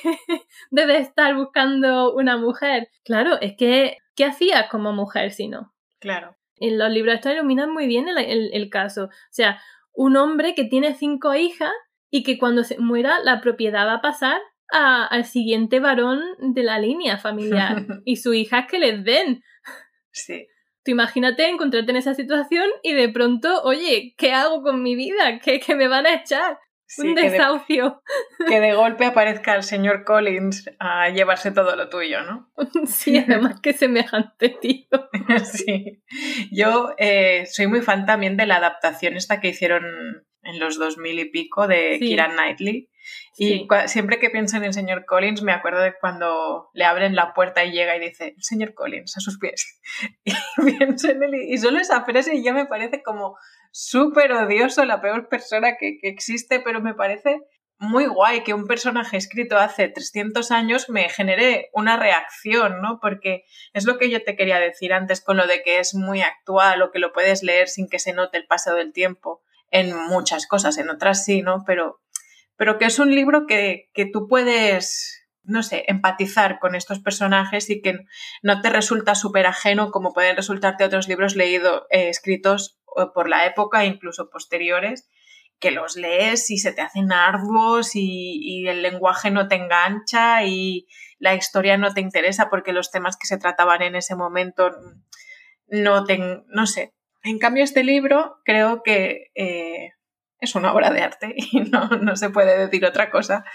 debe estar buscando una mujer. Claro, es que, ¿qué hacías como mujer si no? Claro. En los libros esto iluminan muy bien el, el, el caso. O sea, un hombre que tiene cinco hijas y que cuando se muera la propiedad va a pasar a, al siguiente varón de la línea familiar y sus hijas que les den. Sí. Tú imagínate encontrarte en esa situación y de pronto, oye, ¿qué hago con mi vida? ¿Qué, qué me van a echar? Sí, un desahucio. Que de, que de golpe aparezca el señor Collins a llevarse todo lo tuyo, ¿no? Sí, además que semejante tío. Sí. Yo eh, soy muy fan también de la adaptación esta que hicieron en los dos mil y pico de sí. Keira Knightley. Y sí. cu- siempre que pienso en el señor Collins me acuerdo de cuando le abren la puerta y llega y dice, el señor Collins, a sus pies. Y pienso en él y solo esa frase ya me parece como súper odioso, la peor persona que, que existe, pero me parece muy guay que un personaje escrito hace trescientos años me genere una reacción, ¿no? Porque es lo que yo te quería decir antes con lo de que es muy actual o que lo puedes leer sin que se note el paso del tiempo en muchas cosas, en otras sí, ¿no? Pero... pero que es un libro que, que tú puedes, no sé, empatizar con estos personajes y que no te resulta súper ajeno como pueden resultarte otros libros leídos, eh, escritos por la época e incluso posteriores, que los lees y se te hacen arduos y, y el lenguaje no te engancha y la historia no te interesa porque los temas que se trataban en ese momento no te... no sé. En cambio, este libro creo que... Eh, es una obra de arte y no, no se puede decir otra cosa,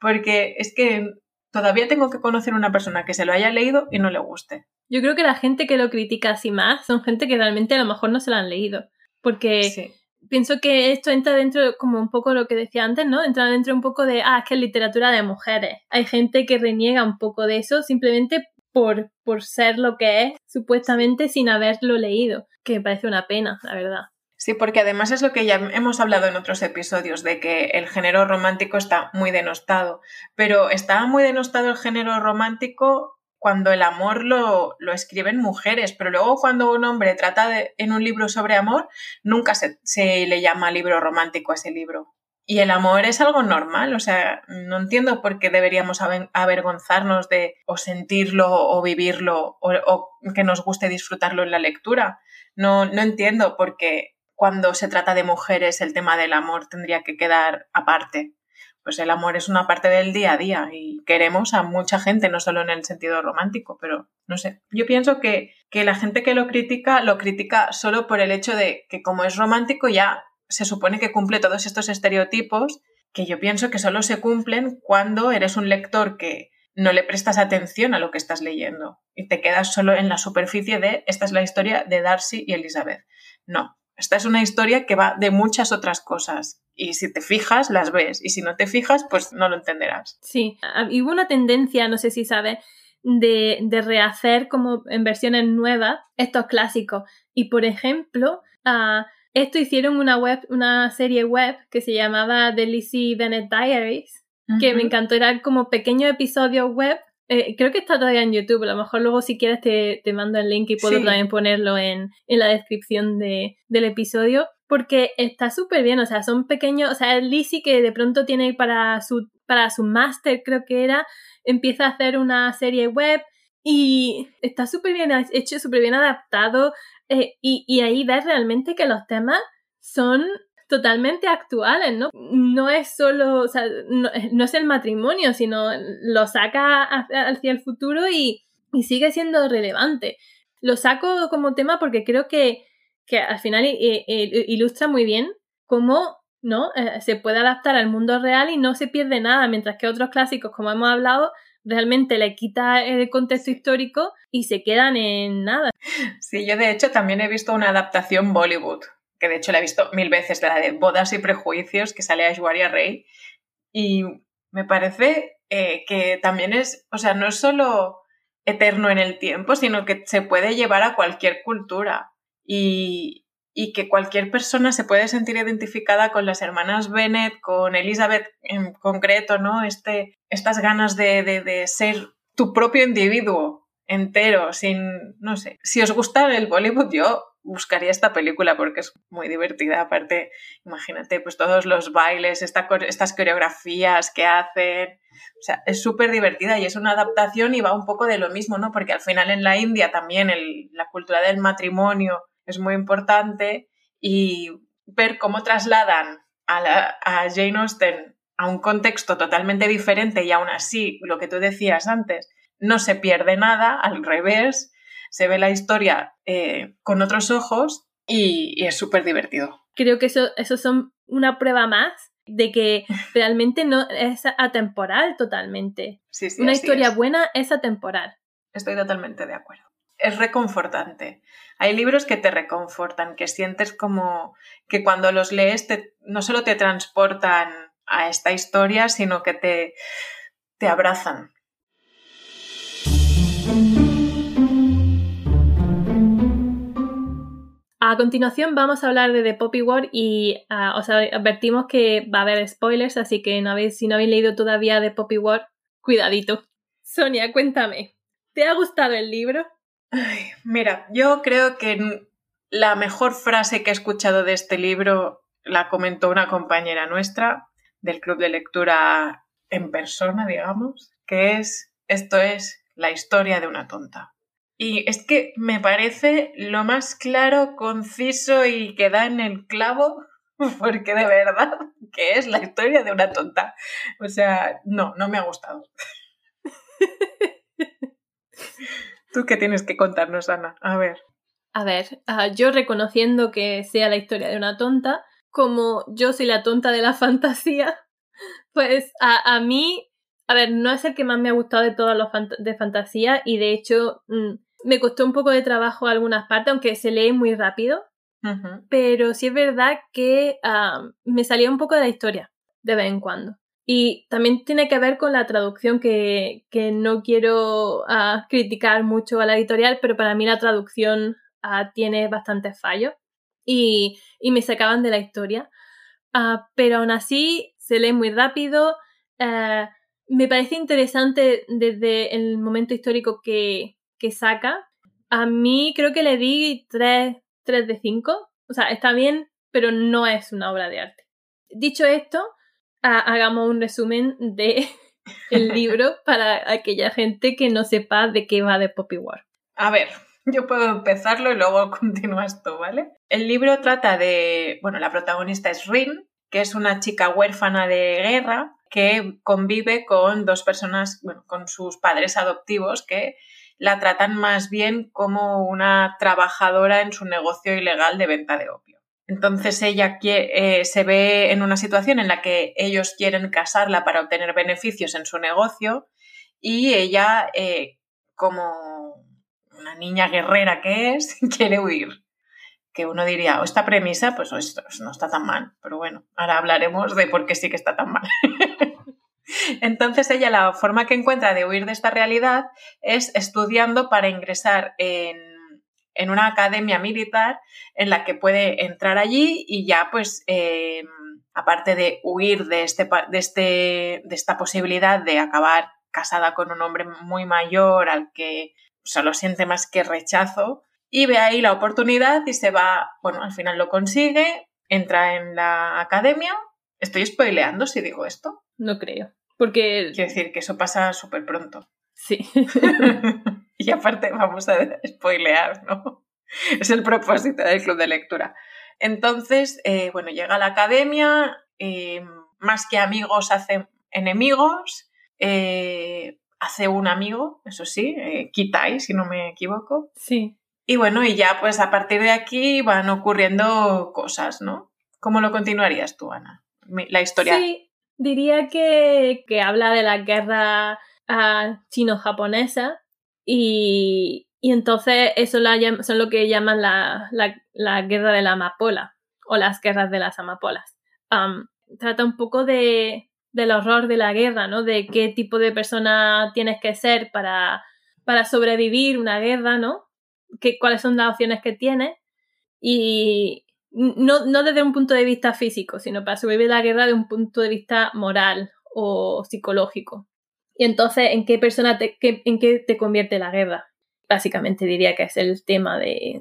porque es que todavía tengo que conocer una persona que se lo haya leído y no le guste. Yo creo que la gente que lo critica así más son gente que realmente a lo mejor no se la han leído, porque sí. Pienso que esto entra dentro, como un poco lo que decía antes, ¿no? Entra dentro un poco de, ah, es que es literatura de mujeres. Hay gente que reniega un poco de eso simplemente por, por ser lo que es, supuestamente sin haberlo leído, que me parece una pena, la verdad. Sí, porque además es lo que ya hemos hablado en otros episodios, de que el género romántico está muy denostado, pero estaba muy denostado el género romántico cuando el amor lo, lo escriben mujeres, pero luego cuando un hombre trata de, en un libro sobre amor, nunca se, se le llama libro romántico a ese libro. Y el amor es algo normal, o sea, no entiendo por qué deberíamos avergonzarnos de o sentirlo o vivirlo o, o que nos guste disfrutarlo en la lectura. No, no entiendo por qué. Cuando se trata de mujeres, el tema del amor tendría que quedar aparte. Pues el amor es una parte del día a día y queremos a mucha gente, no solo en el sentido romántico, pero no sé. Yo pienso que, que la gente que lo critica, lo critica solo por el hecho de que como es romántico ya se supone que cumple todos estos estereotipos que yo pienso que solo se cumplen cuando eres un lector que no le prestas atención a lo que estás leyendo y te quedas solo en la superficie de esta es la historia de Darcy y Elizabeth. No. Esta es una historia que va de muchas otras cosas y si te fijas, las ves y si no te fijas, pues no lo entenderás. Sí, y hubo una tendencia, no sé si sabes, de, de rehacer como en versiones nuevas estos clásicos y, por ejemplo, uh, esto hicieron una web, una serie web que se llamaba The Lizzie Bennet Diaries, que uh-huh. me encantó, eran como pequeños episodios web, eh, creo que está todavía en YouTube, a lo mejor luego si quieres te, te mando el link y puedo sí. también ponerlo en, en la descripción de, del episodio, porque está súper bien, o sea, son pequeños, o sea, es Lizzie que de pronto tiene para su, para su máster, creo que era, empieza a hacer una serie web y está súper bien hecho, súper bien adaptado eh, y, y ahí ves realmente que los temas son... totalmente actuales, ¿no? No es solo, o sea, no, no es el matrimonio, sino lo saca hacia el futuro y, y sigue siendo relevante. Lo saco como tema porque creo que, que al final eh, eh, ilustra muy bien cómo, ¿no? Eh, se puede adaptar al mundo real y no se pierde nada, mientras que otros clásicos, como hemos hablado, realmente le quita el contexto histórico y se quedan en nada. Sí, yo de hecho también he visto una adaptación Bollywood que de hecho la he visto mil veces, la de Bodas y Prejuicios, que sale Aishwarya Rai, y me parece eh, que también es, o sea, no es solo eterno en el tiempo, sino que se puede llevar a cualquier cultura y, y que cualquier persona se puede sentir identificada con las hermanas Bennet, con Elizabeth en concreto, ¿no? Este, estas ganas de, de, de ser tu propio individuo entero, sin, no sé. Si os gusta el Bollywood, yo buscaría esta película porque es muy divertida. Aparte, imagínate, pues todos los bailes, esta, estas coreografías que hacen. O sea, es súper divertida y es una adaptación y va un poco de lo mismo, ¿no? Porque al final en la India también el, la cultura del matrimonio es muy importante, y ver cómo trasladan a, la, a Jane Austen a un contexto totalmente diferente y aún así, lo que tú decías antes, no se pierde nada, al revés, se ve la historia eh, con otros ojos y, y es súper divertido. Creo que eso, eso son una prueba más de que realmente no es atemporal totalmente. Sí, sí, una historia es. buena es atemporal. Estoy totalmente de acuerdo. Es reconfortante. Hay libros que te reconfortan, que sientes como que cuando los lees te, no solo te transportan a esta historia, sino que te, te abrazan. A continuación vamos a hablar de The Poppy War y uh, os advertimos que va a haber spoilers, así que no habéis, si no habéis leído todavía The Poppy War, cuidadito. Sonia, cuéntame, ¿te ha gustado el libro? Ay, mira, yo creo que la mejor frase que he escuchado de este libro la comentó una compañera nuestra del club de lectura en persona, digamos, que es, esto es la historia de una tonta. Y es que me parece lo más claro, conciso y que da en el clavo, porque de verdad que es la historia de una tonta. O sea, no, no me ha gustado. ¿Tú qué tienes que contarnos, Ana? A ver. A ver, uh, yo reconociendo que sea la historia de una tonta, como yo soy la tonta de la fantasía, pues a, a mí, a ver, no es el que más me ha gustado de todos los fant- de fantasía y de hecho mmm, me costó un poco de trabajo algunas partes, aunque se lee muy rápido, uh-huh. Pero sí es verdad que uh, me salía un poco de la historia de vez en cuando. Y también tiene que ver con la traducción, que, que no quiero uh, criticar mucho a la editorial, pero para mí la traducción uh, tiene bastantes fallos y, y me sacaban de la historia. Uh, pero aún así se lee muy rápido. Uh, me parece interesante desde el momento histórico que, que saca. A mí creo que le di tres de cinco. O sea, está bien, pero no es una obra de arte. Dicho esto, hagamos un resumen de el libro para aquella gente que no sepa de qué va The Poppy War. A ver, yo puedo empezarlo y luego continúas tú, ¿vale? El libro trata de... Bueno, la protagonista es Rin, que es una chica huérfana de guerra que convive con dos personas, bueno, con sus padres adoptivos que la tratan más bien como una trabajadora en su negocio ilegal de venta de opio. Entonces ella quiere, eh, se ve en una situación en la que ellos quieren casarla para obtener beneficios en su negocio y ella, eh, como una niña guerrera que es, quiere huir. Que uno diría, o esta premisa, pues esto no está tan mal, pero bueno, ahora hablaremos de por qué sí que está tan mal. Entonces ella la forma que encuentra de huir de esta realidad es estudiando para ingresar en... en una academia militar en la que puede entrar allí y ya pues eh, aparte de huir de, este, de, este, de esta posibilidad de acabar casada con un hombre muy mayor al que solo siente más que rechazo, y ve ahí la oportunidad y se va, bueno, al final lo consigue, entra en la academia. ¿Estoy spoileando si digo esto? No creo, porque... Quiero decir que eso pasa súper pronto. Sí. Y aparte vamos a spoilear, ¿no? Es el propósito del club de lectura. Entonces, eh, bueno, llega a la academia, eh, más que amigos hace enemigos, eh, hace un amigo, eso sí, eh, Kitai, si no me equivoco. Sí. Y bueno, y ya pues a partir de aquí van ocurriendo cosas, ¿no? ¿Cómo lo continuarías tú, Ana? La historia. Sí, diría que, que habla de la guerra uh, chino-japonesa. Y, y entonces eso la, son lo que llaman la, la, la guerra de la amapola, o Las guerras de las amapolas. Um, trata un poco de, del horror de la guerra, ¿no? De qué tipo de persona tienes que ser para, para sobrevivir una guerra, ¿no? Que, cuáles son las opciones que tienes. Y no, no desde un punto de vista físico, sino para sobrevivir la guerra de un punto de vista moral o psicológico. Y entonces, ¿en qué persona te, qué, en qué te convierte la guerra? Básicamente diría que es el tema de,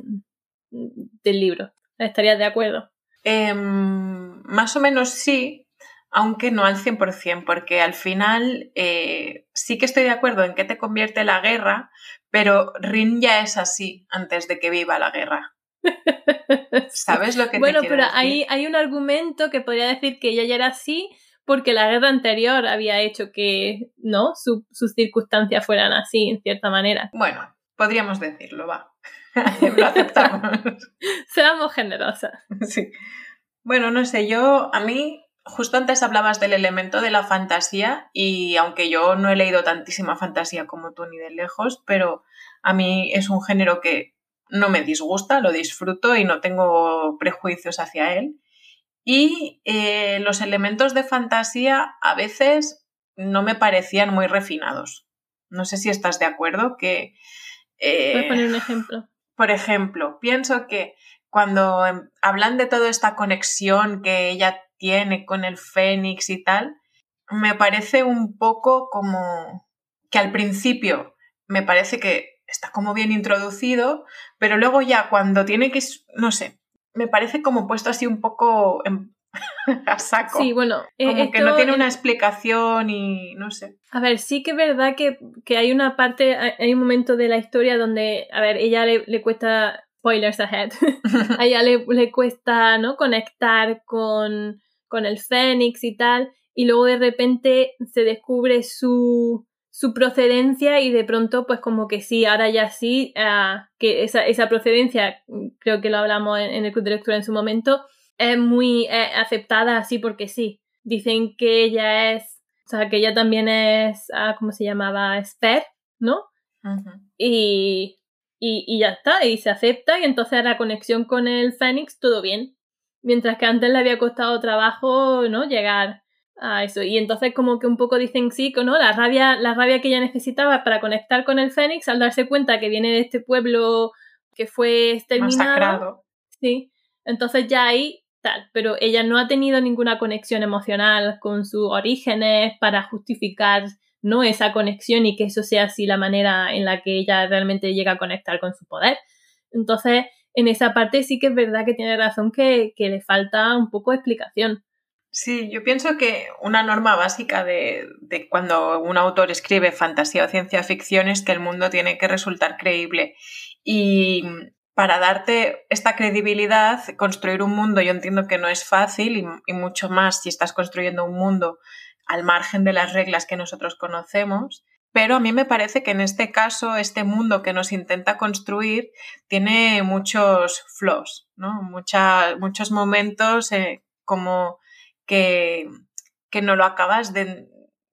del libro. ¿Estarías de acuerdo? Eh, más o menos sí, aunque no al cien por ciento, porque al final eh, sí que estoy de acuerdo en qué te convierte la guerra, pero Rin ya es así antes de que viva la guerra. ¿Sabes lo que bueno, te quiero decir? Bueno, pero hay, hay un argumento que podría decir que ella ya era así porque la guerra anterior había hecho que no Su, sus circunstancias fueran así, en cierta manera. Bueno, podríamos decirlo, va. Lo aceptamos. Seamos generosas. Sí. Bueno, no sé, yo, a mí, justo antes hablabas del elemento de la fantasía y aunque yo no he leído tantísima fantasía como tú ni de lejos, pero a mí es un género que no me disgusta, lo disfruto y no tengo prejuicios hacia él. Y eh, los elementos de fantasía a veces no me parecían muy refinados. No sé si estás de acuerdo que... Eh, ¿puedes poner un ejemplo? Por ejemplo, pienso que cuando hablan de toda esta conexión que ella tiene con el Fénix y tal, me parece un poco como... que al principio me parece que está como bien introducido, pero luego ya cuando tiene que... no sé, me parece como puesto así un poco en, a saco. Sí, bueno... Como esto, que no tiene una explicación y no sé. A ver, sí que es verdad que, que hay una parte, hay un momento de la historia donde, a ver, ella le, le cuesta... spoilers ahead. A ella le, le cuesta, ¿no?, conectar con, con el Fénix y tal, y luego de repente se descubre su... su procedencia y de pronto pues como que sí, ahora ya sí, uh, que esa, esa procedencia, creo que lo hablamos en, en el club de lectura en su momento, es muy eh, aceptada así porque sí. Dicen que ella es, o sea, que ella también es, uh, ¿cómo se llamaba? Esper, ¿no? Uh-huh. Y, y, y ya está, y se acepta y entonces la conexión con el Fénix, todo bien. Mientras que antes le había costado trabajo, ¿no?, llegar... ah, eso, y entonces como que un poco dicen sí, ¿no? La rabia, la rabia que ella necesitaba para conectar con el Fénix al darse cuenta que viene de este pueblo que fue exterminado. Masacrado. Sí, entonces ya ahí tal, pero ella no ha tenido ninguna conexión emocional con sus orígenes para justificar, ¿no?, esa conexión y que eso sea así la manera en la que ella realmente llega a conectar con su poder. Entonces, en esa parte sí que es verdad que tiene razón que, que le falta un poco de explicación. Sí, yo pienso que una norma básica de, de cuando un autor escribe fantasía o ciencia ficción es que el mundo tiene que resultar creíble. Y para darte esta credibilidad, construir un mundo, yo entiendo que no es fácil y, y mucho más si estás construyendo un mundo al margen de las reglas que nosotros conocemos. Pero a mí me parece que en este caso, este mundo que nos intenta construir tiene muchos flaws, ¿no? Mucha, muchos momentos eh, como... Que, que no lo acabas de,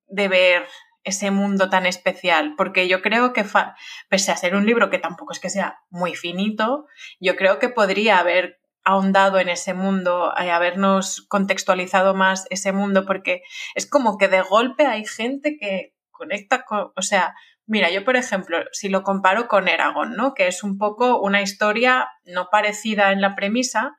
de ver ese mundo tan especial, porque yo creo que fa, pese a ser un libro que tampoco es que sea muy finito, yo creo que podría haber ahondado en ese mundo, eh, habernos contextualizado más ese mundo, porque es como que de golpe hay gente que conecta con, o sea, mira, yo por ejemplo, si lo comparo con Eragon, ¿no?, que es un poco una historia no parecida en la premisa,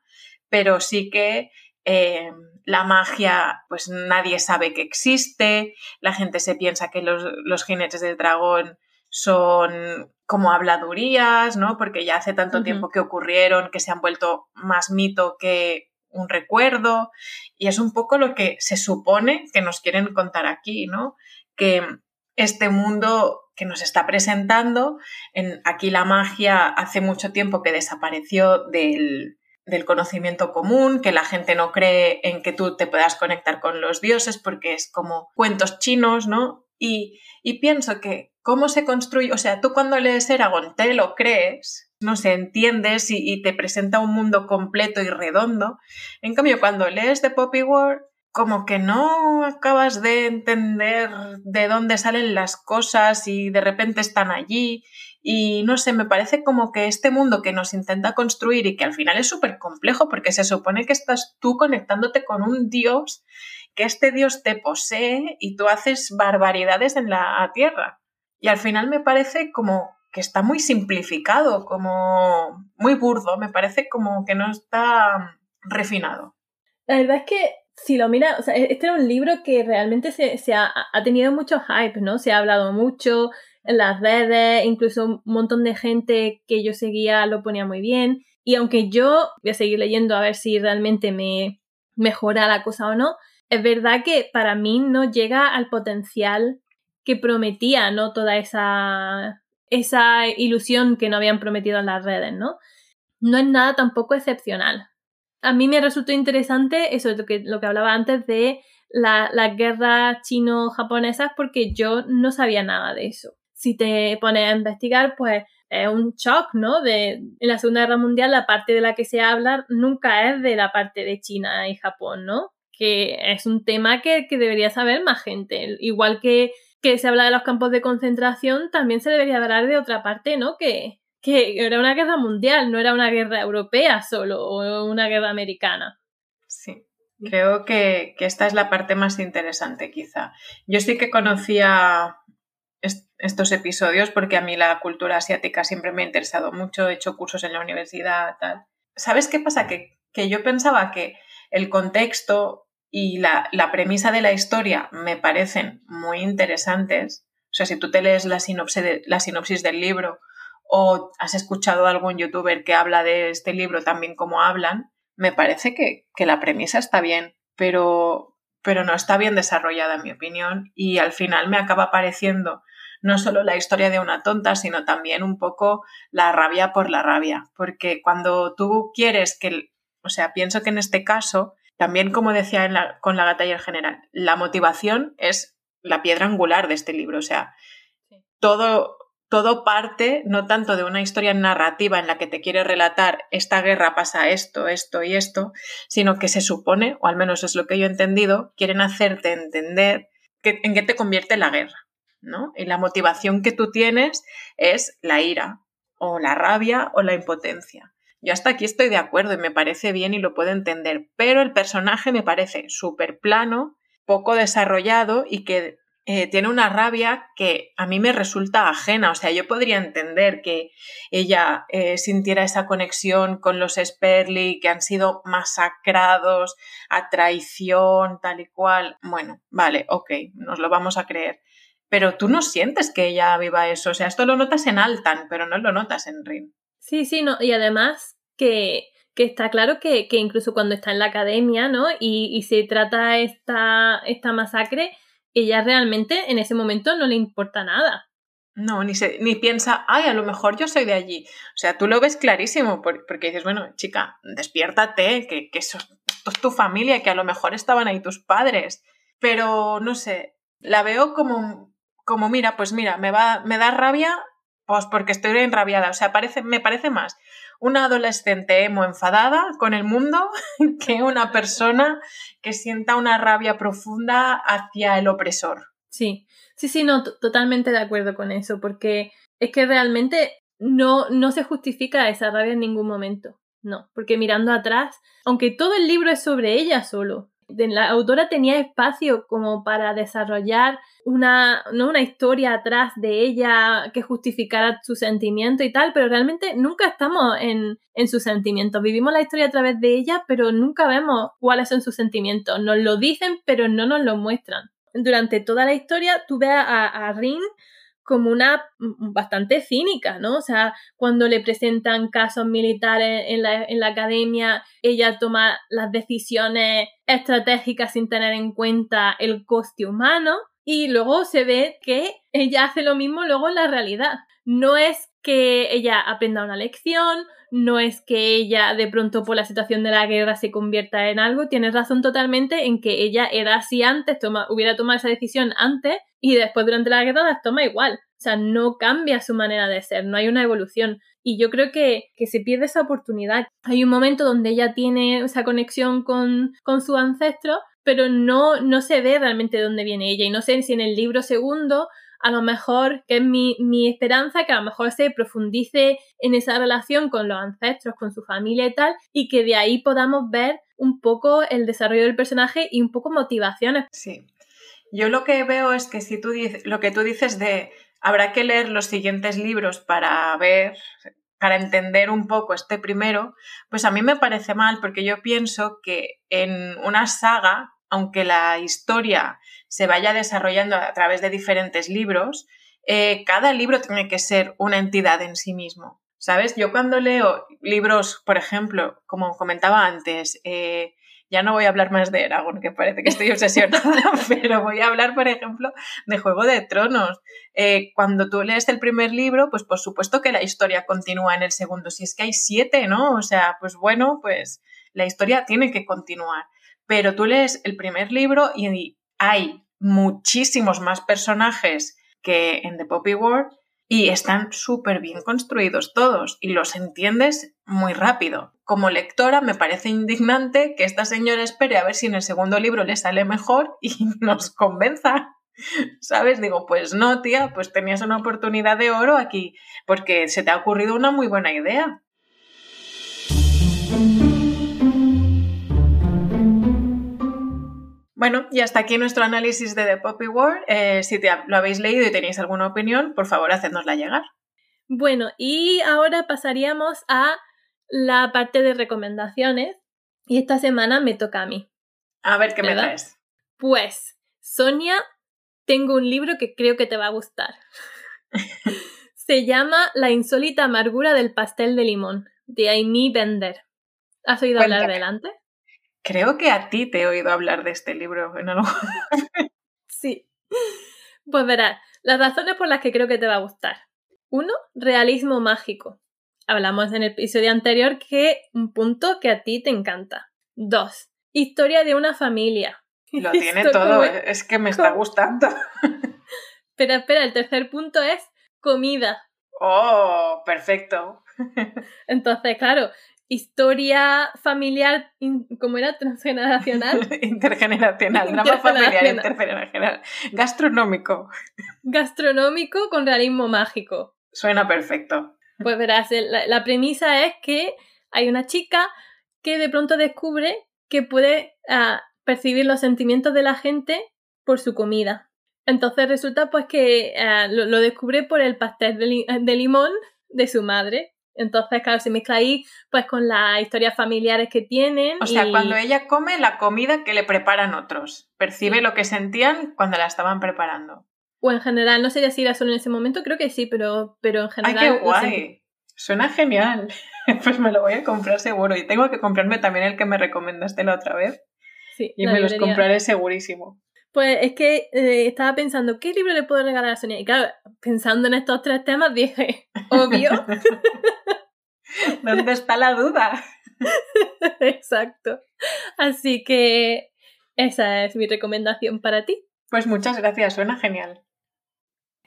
pero sí que eh, la magia, pues nadie sabe que existe, la gente se piensa que los, los jinetes del dragón son como habladurías, ¿no?, porque ya hace tanto uh-huh. tiempo que ocurrieron, que se han vuelto más mito que un recuerdo, y es un poco lo que se supone que nos quieren contar aquí, ¿no?, que este mundo que nos está presentando, en, aquí la magia hace mucho tiempo que desapareció del... del conocimiento común, que la gente no cree en que tú te puedas conectar con los dioses porque es como cuentos chinos, ¿no? Y, y pienso que cómo se construye, o sea, tú cuando lees Eragon te lo crees, no sé, entiendes y, y te presenta un mundo completo y redondo. En cambio, cuando lees The Poppy War, como que no acabas de entender de dónde salen las cosas y de repente están allí. Y no sé, me parece como que este mundo que nos intenta construir y que al final es súper complejo porque se supone que estás tú conectándote con un dios, que este dios te posee y tú haces barbaridades en la tierra. Y al final me parece como que está muy simplificado, como muy burdo, me parece como que no está refinado. La verdad es que si lo mira, o sea, este era un libro que realmente se, se ha, ha tenido mucho hype, ¿no? Se ha hablado mucho en las redes, incluso un montón de gente que yo seguía lo ponía muy bien. Y aunque yo voy a seguir leyendo a ver si realmente me mejora la cosa o no, es verdad que para mí no llega al potencial que prometía, ¿no? Toda esa, esa ilusión que no habían prometido en las redes, ¿no? No es nada tampoco excepcional. A mí me resultó interesante eso, lo que, lo que hablaba antes de la, las guerras chino-japonesas, porque yo no sabía nada de eso. Si te pones a investigar, pues es un shock, ¿no? De, en la Segunda Guerra Mundial la parte de la que se habla nunca es de la parte de China y Japón, ¿no? Que es un tema que, que debería saber más gente. Igual que, que se habla de los campos de concentración, también se debería hablar de otra parte, ¿no? Que... que era una guerra mundial, no era una guerra europea solo, o una guerra americana. Sí, creo que, que esta es la parte más interesante quizá. Yo sí que conocía est- estos episodios porque a mí la cultura asiática siempre me ha interesado mucho, he hecho cursos en la universidad, tal. ¿Sabes qué pasa? Que, que yo pensaba que el contexto y la, la premisa de la historia me parecen muy interesantes. O sea, si tú te lees la sinopsis, de, la sinopsis del libro, o has escuchado a algún youtuber que habla de este libro también como hablan, me parece que, que la premisa está bien, pero, pero no está bien desarrollada en mi opinión, y al final me acaba pareciendo no solo la historia de una tonta, sino también un poco la rabia por la rabia, porque cuando tú quieres que, o sea, pienso que en este caso, también como decía en la, con La Gata y el General, la motivación es la piedra angular de este libro, o sea, sí. todo... Todo parte, no tanto de una historia narrativa en la que te quiere relatar esta guerra pasa esto, esto y esto, sino que se supone, o al menos es lo que yo he entendido, quieren hacerte entender que, en qué te convierte la guerra, ¿no? Y la motivación que tú tienes es la ira, o la rabia, o la impotencia. Yo hasta aquí estoy de acuerdo y me parece bien y lo puedo entender, pero el personaje me parece súper plano, poco desarrollado y que... Eh, tiene una rabia que a mí me resulta ajena, o sea, yo podría entender que ella eh, sintiera esa conexión con los Sperly, que han sido masacrados a traición, tal y cual, bueno, vale, ok, nos lo vamos a creer, pero tú no sientes que ella viva eso, o sea, esto lo notas en Altan, pero no lo notas en Rin. Sí, sí, no, y además que... que está claro que, que incluso cuando está en la academia, ¿no? Y, y se trata esta, esta masacre... ella realmente en ese momento no le importa nada. No, ni, se, ni piensa, ay, a lo mejor yo soy de allí. O sea, tú lo ves clarísimo, porque dices, bueno, chica, despiértate, que, que eso es tu familia, que a lo mejor estaban ahí tus padres. Pero, no sé, la veo como, como mira, pues mira, me, va, me da rabia, pues porque estoy enrabiada. O sea, parece, me parece más una adolescente emo enfadada con el mundo que una persona que sienta una rabia profunda hacia el opresor. Sí, sí, sí, no, t- totalmente de acuerdo con eso, porque es que realmente no, no se justifica esa rabia en ningún momento, no, porque mirando atrás, aunque todo el libro es sobre ella solo, la autora tenía espacio como para desarrollar una, no una historia atrás de ella que justificara su sentimiento y tal, pero realmente nunca estamos en, en sus sentimientos. Vivimos la historia a través de ella, pero nunca vemos cuáles son sus sentimientos. Nos lo dicen, pero no nos lo muestran. Durante toda la historia tú ves a, a Rin como una bastante cínica, ¿no? O sea, cuando le presentan casos militares en la, en la academia, ella toma las decisiones estratégicas sin tener en cuenta el coste humano y luego se ve que ella hace lo mismo luego en la realidad. No es que ella aprenda una lección, no es que ella de pronto por la situación de la guerra se convierta en algo, tienes razón totalmente en que ella era así antes, toma, hubiera tomado esa decisión antes y después durante la guerra las toma igual, o sea, no cambia su manera de ser, no hay una evolución y yo creo que, que se pierde esa oportunidad. Hay un momento donde ella tiene esa conexión con, con su ancestro, pero no, no se ve realmente de dónde viene ella y no sé si en el libro segundo a lo mejor, que es mi, mi esperanza, que a lo mejor se profundice en esa relación con los ancestros, con su familia y tal, y que de ahí podamos ver un poco el desarrollo del personaje y un poco motivaciones. Sí. Yo lo que veo es que si tú dices, lo que tú dices de habrá que leer los siguientes libros para ver, para entender un poco este primero, pues a mí me parece mal, porque yo pienso que en una saga, aunque la historia se vaya desarrollando a través de diferentes libros, eh, cada libro tiene que ser una entidad en sí mismo, ¿sabes? Yo cuando leo libros, por ejemplo, como comentaba antes, eh, ya no voy a hablar más de Eragon, que parece que estoy obsesionada, pero voy a hablar, por ejemplo, de Juego de Tronos. Eh, cuando tú lees el primer libro, pues por supuesto que la historia continúa en el segundo. Si es que hay siete, ¿no? O sea, pues bueno, pues la historia tiene que continuar. Pero tú lees el primer libro y hay muchísimos más personajes que en The Poppy War y están súper bien construidos todos y los entiendes muy rápido. Como lectora me parece indignante que esta señora espere a ver si en el segundo libro le sale mejor y nos convenza, ¿sabes? Digo, pues no, tía, pues tenías una oportunidad de oro aquí porque se te ha ocurrido una muy buena idea. Bueno, y hasta aquí nuestro análisis de The Poppy War. Eh, si te, lo habéis leído y tenéis alguna opinión, por favor, hacednosla llegar. Bueno, y ahora pasaríamos a la parte de recomendaciones. Y esta semana me toca a mí. A ver, ¿qué ¿verdad? me traes? Pues, Sonia, tengo un libro que creo que te va a gustar. Se llama La insólita amargura del pastel de limón, de Amy Bender. ¿Has oído Cuéntame. hablar de él antes? Creo que a ti te he oído hablar de este libro en algo. Sí. Pues verás, las razones por las que creo que te va a gustar. Uno, realismo mágico. Hablamos en el episodio anterior que un punto que a ti te encanta. Dos, historia de una familia. Lo tiene todo, es, es que me está gustando. Pero espera, el tercer punto es comida. ¡Oh, perfecto! Entonces, claro... Historia familiar, ¿cómo era? Transgeneracional. Intergeneracional, drama familiar intergeneracional. Gastronómico. Gastronómico con realismo mágico. Suena perfecto. Pues verás, la, la premisa es que hay una chica que de pronto descubre que puede uh, percibir los sentimientos de la gente por su comida. Entonces resulta pues que uh, lo, lo descubre por el pastel de, li- de limón de su madre. Entonces, claro, se mezcla ahí pues con las historias familiares que tienen. O sea, y... cuando ella come la comida que le preparan otros. Percibe sí. lo que sentían cuando la estaban preparando. O en general, no sé si era solo en ese momento, creo que sí, pero, pero en general... ¡Ay, qué guay! Sentí... Suena genial. Pues me lo voy a comprar seguro. Y tengo que comprarme también el que me recomendaste la otra vez. Sí, y me los compraré segurísimo. Pues es que eh, estaba pensando, ¿qué libro le puedo regalar a Sonia? Y claro, pensando en estos tres temas, dije, obvio. ¿Dónde está la duda? Exacto. Así que esa es mi recomendación para ti. Pues muchas gracias, suena genial.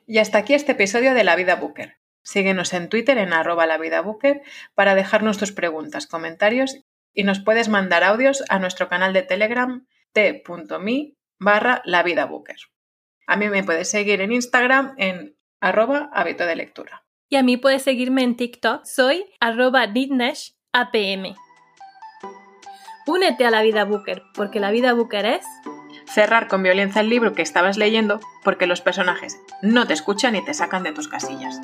Y hasta aquí este episodio de La Vida Booker. Síguenos en Twitter en arroba lavidabooker para dejarnos tus preguntas, comentarios y nos puedes mandar audios a nuestro canal de Telegram t.me barra La Vida Booker. A mí me puedes seguir en Instagram en arroba hábito de lectura. Y a mí puedes seguirme en TikTok, soy arroba ditneshapm. Únete a La Vida Booker, porque La Vida Booker es... cerrar con violencia el libro que estabas leyendo porque los personajes no te escuchan y te sacan de tus casillas.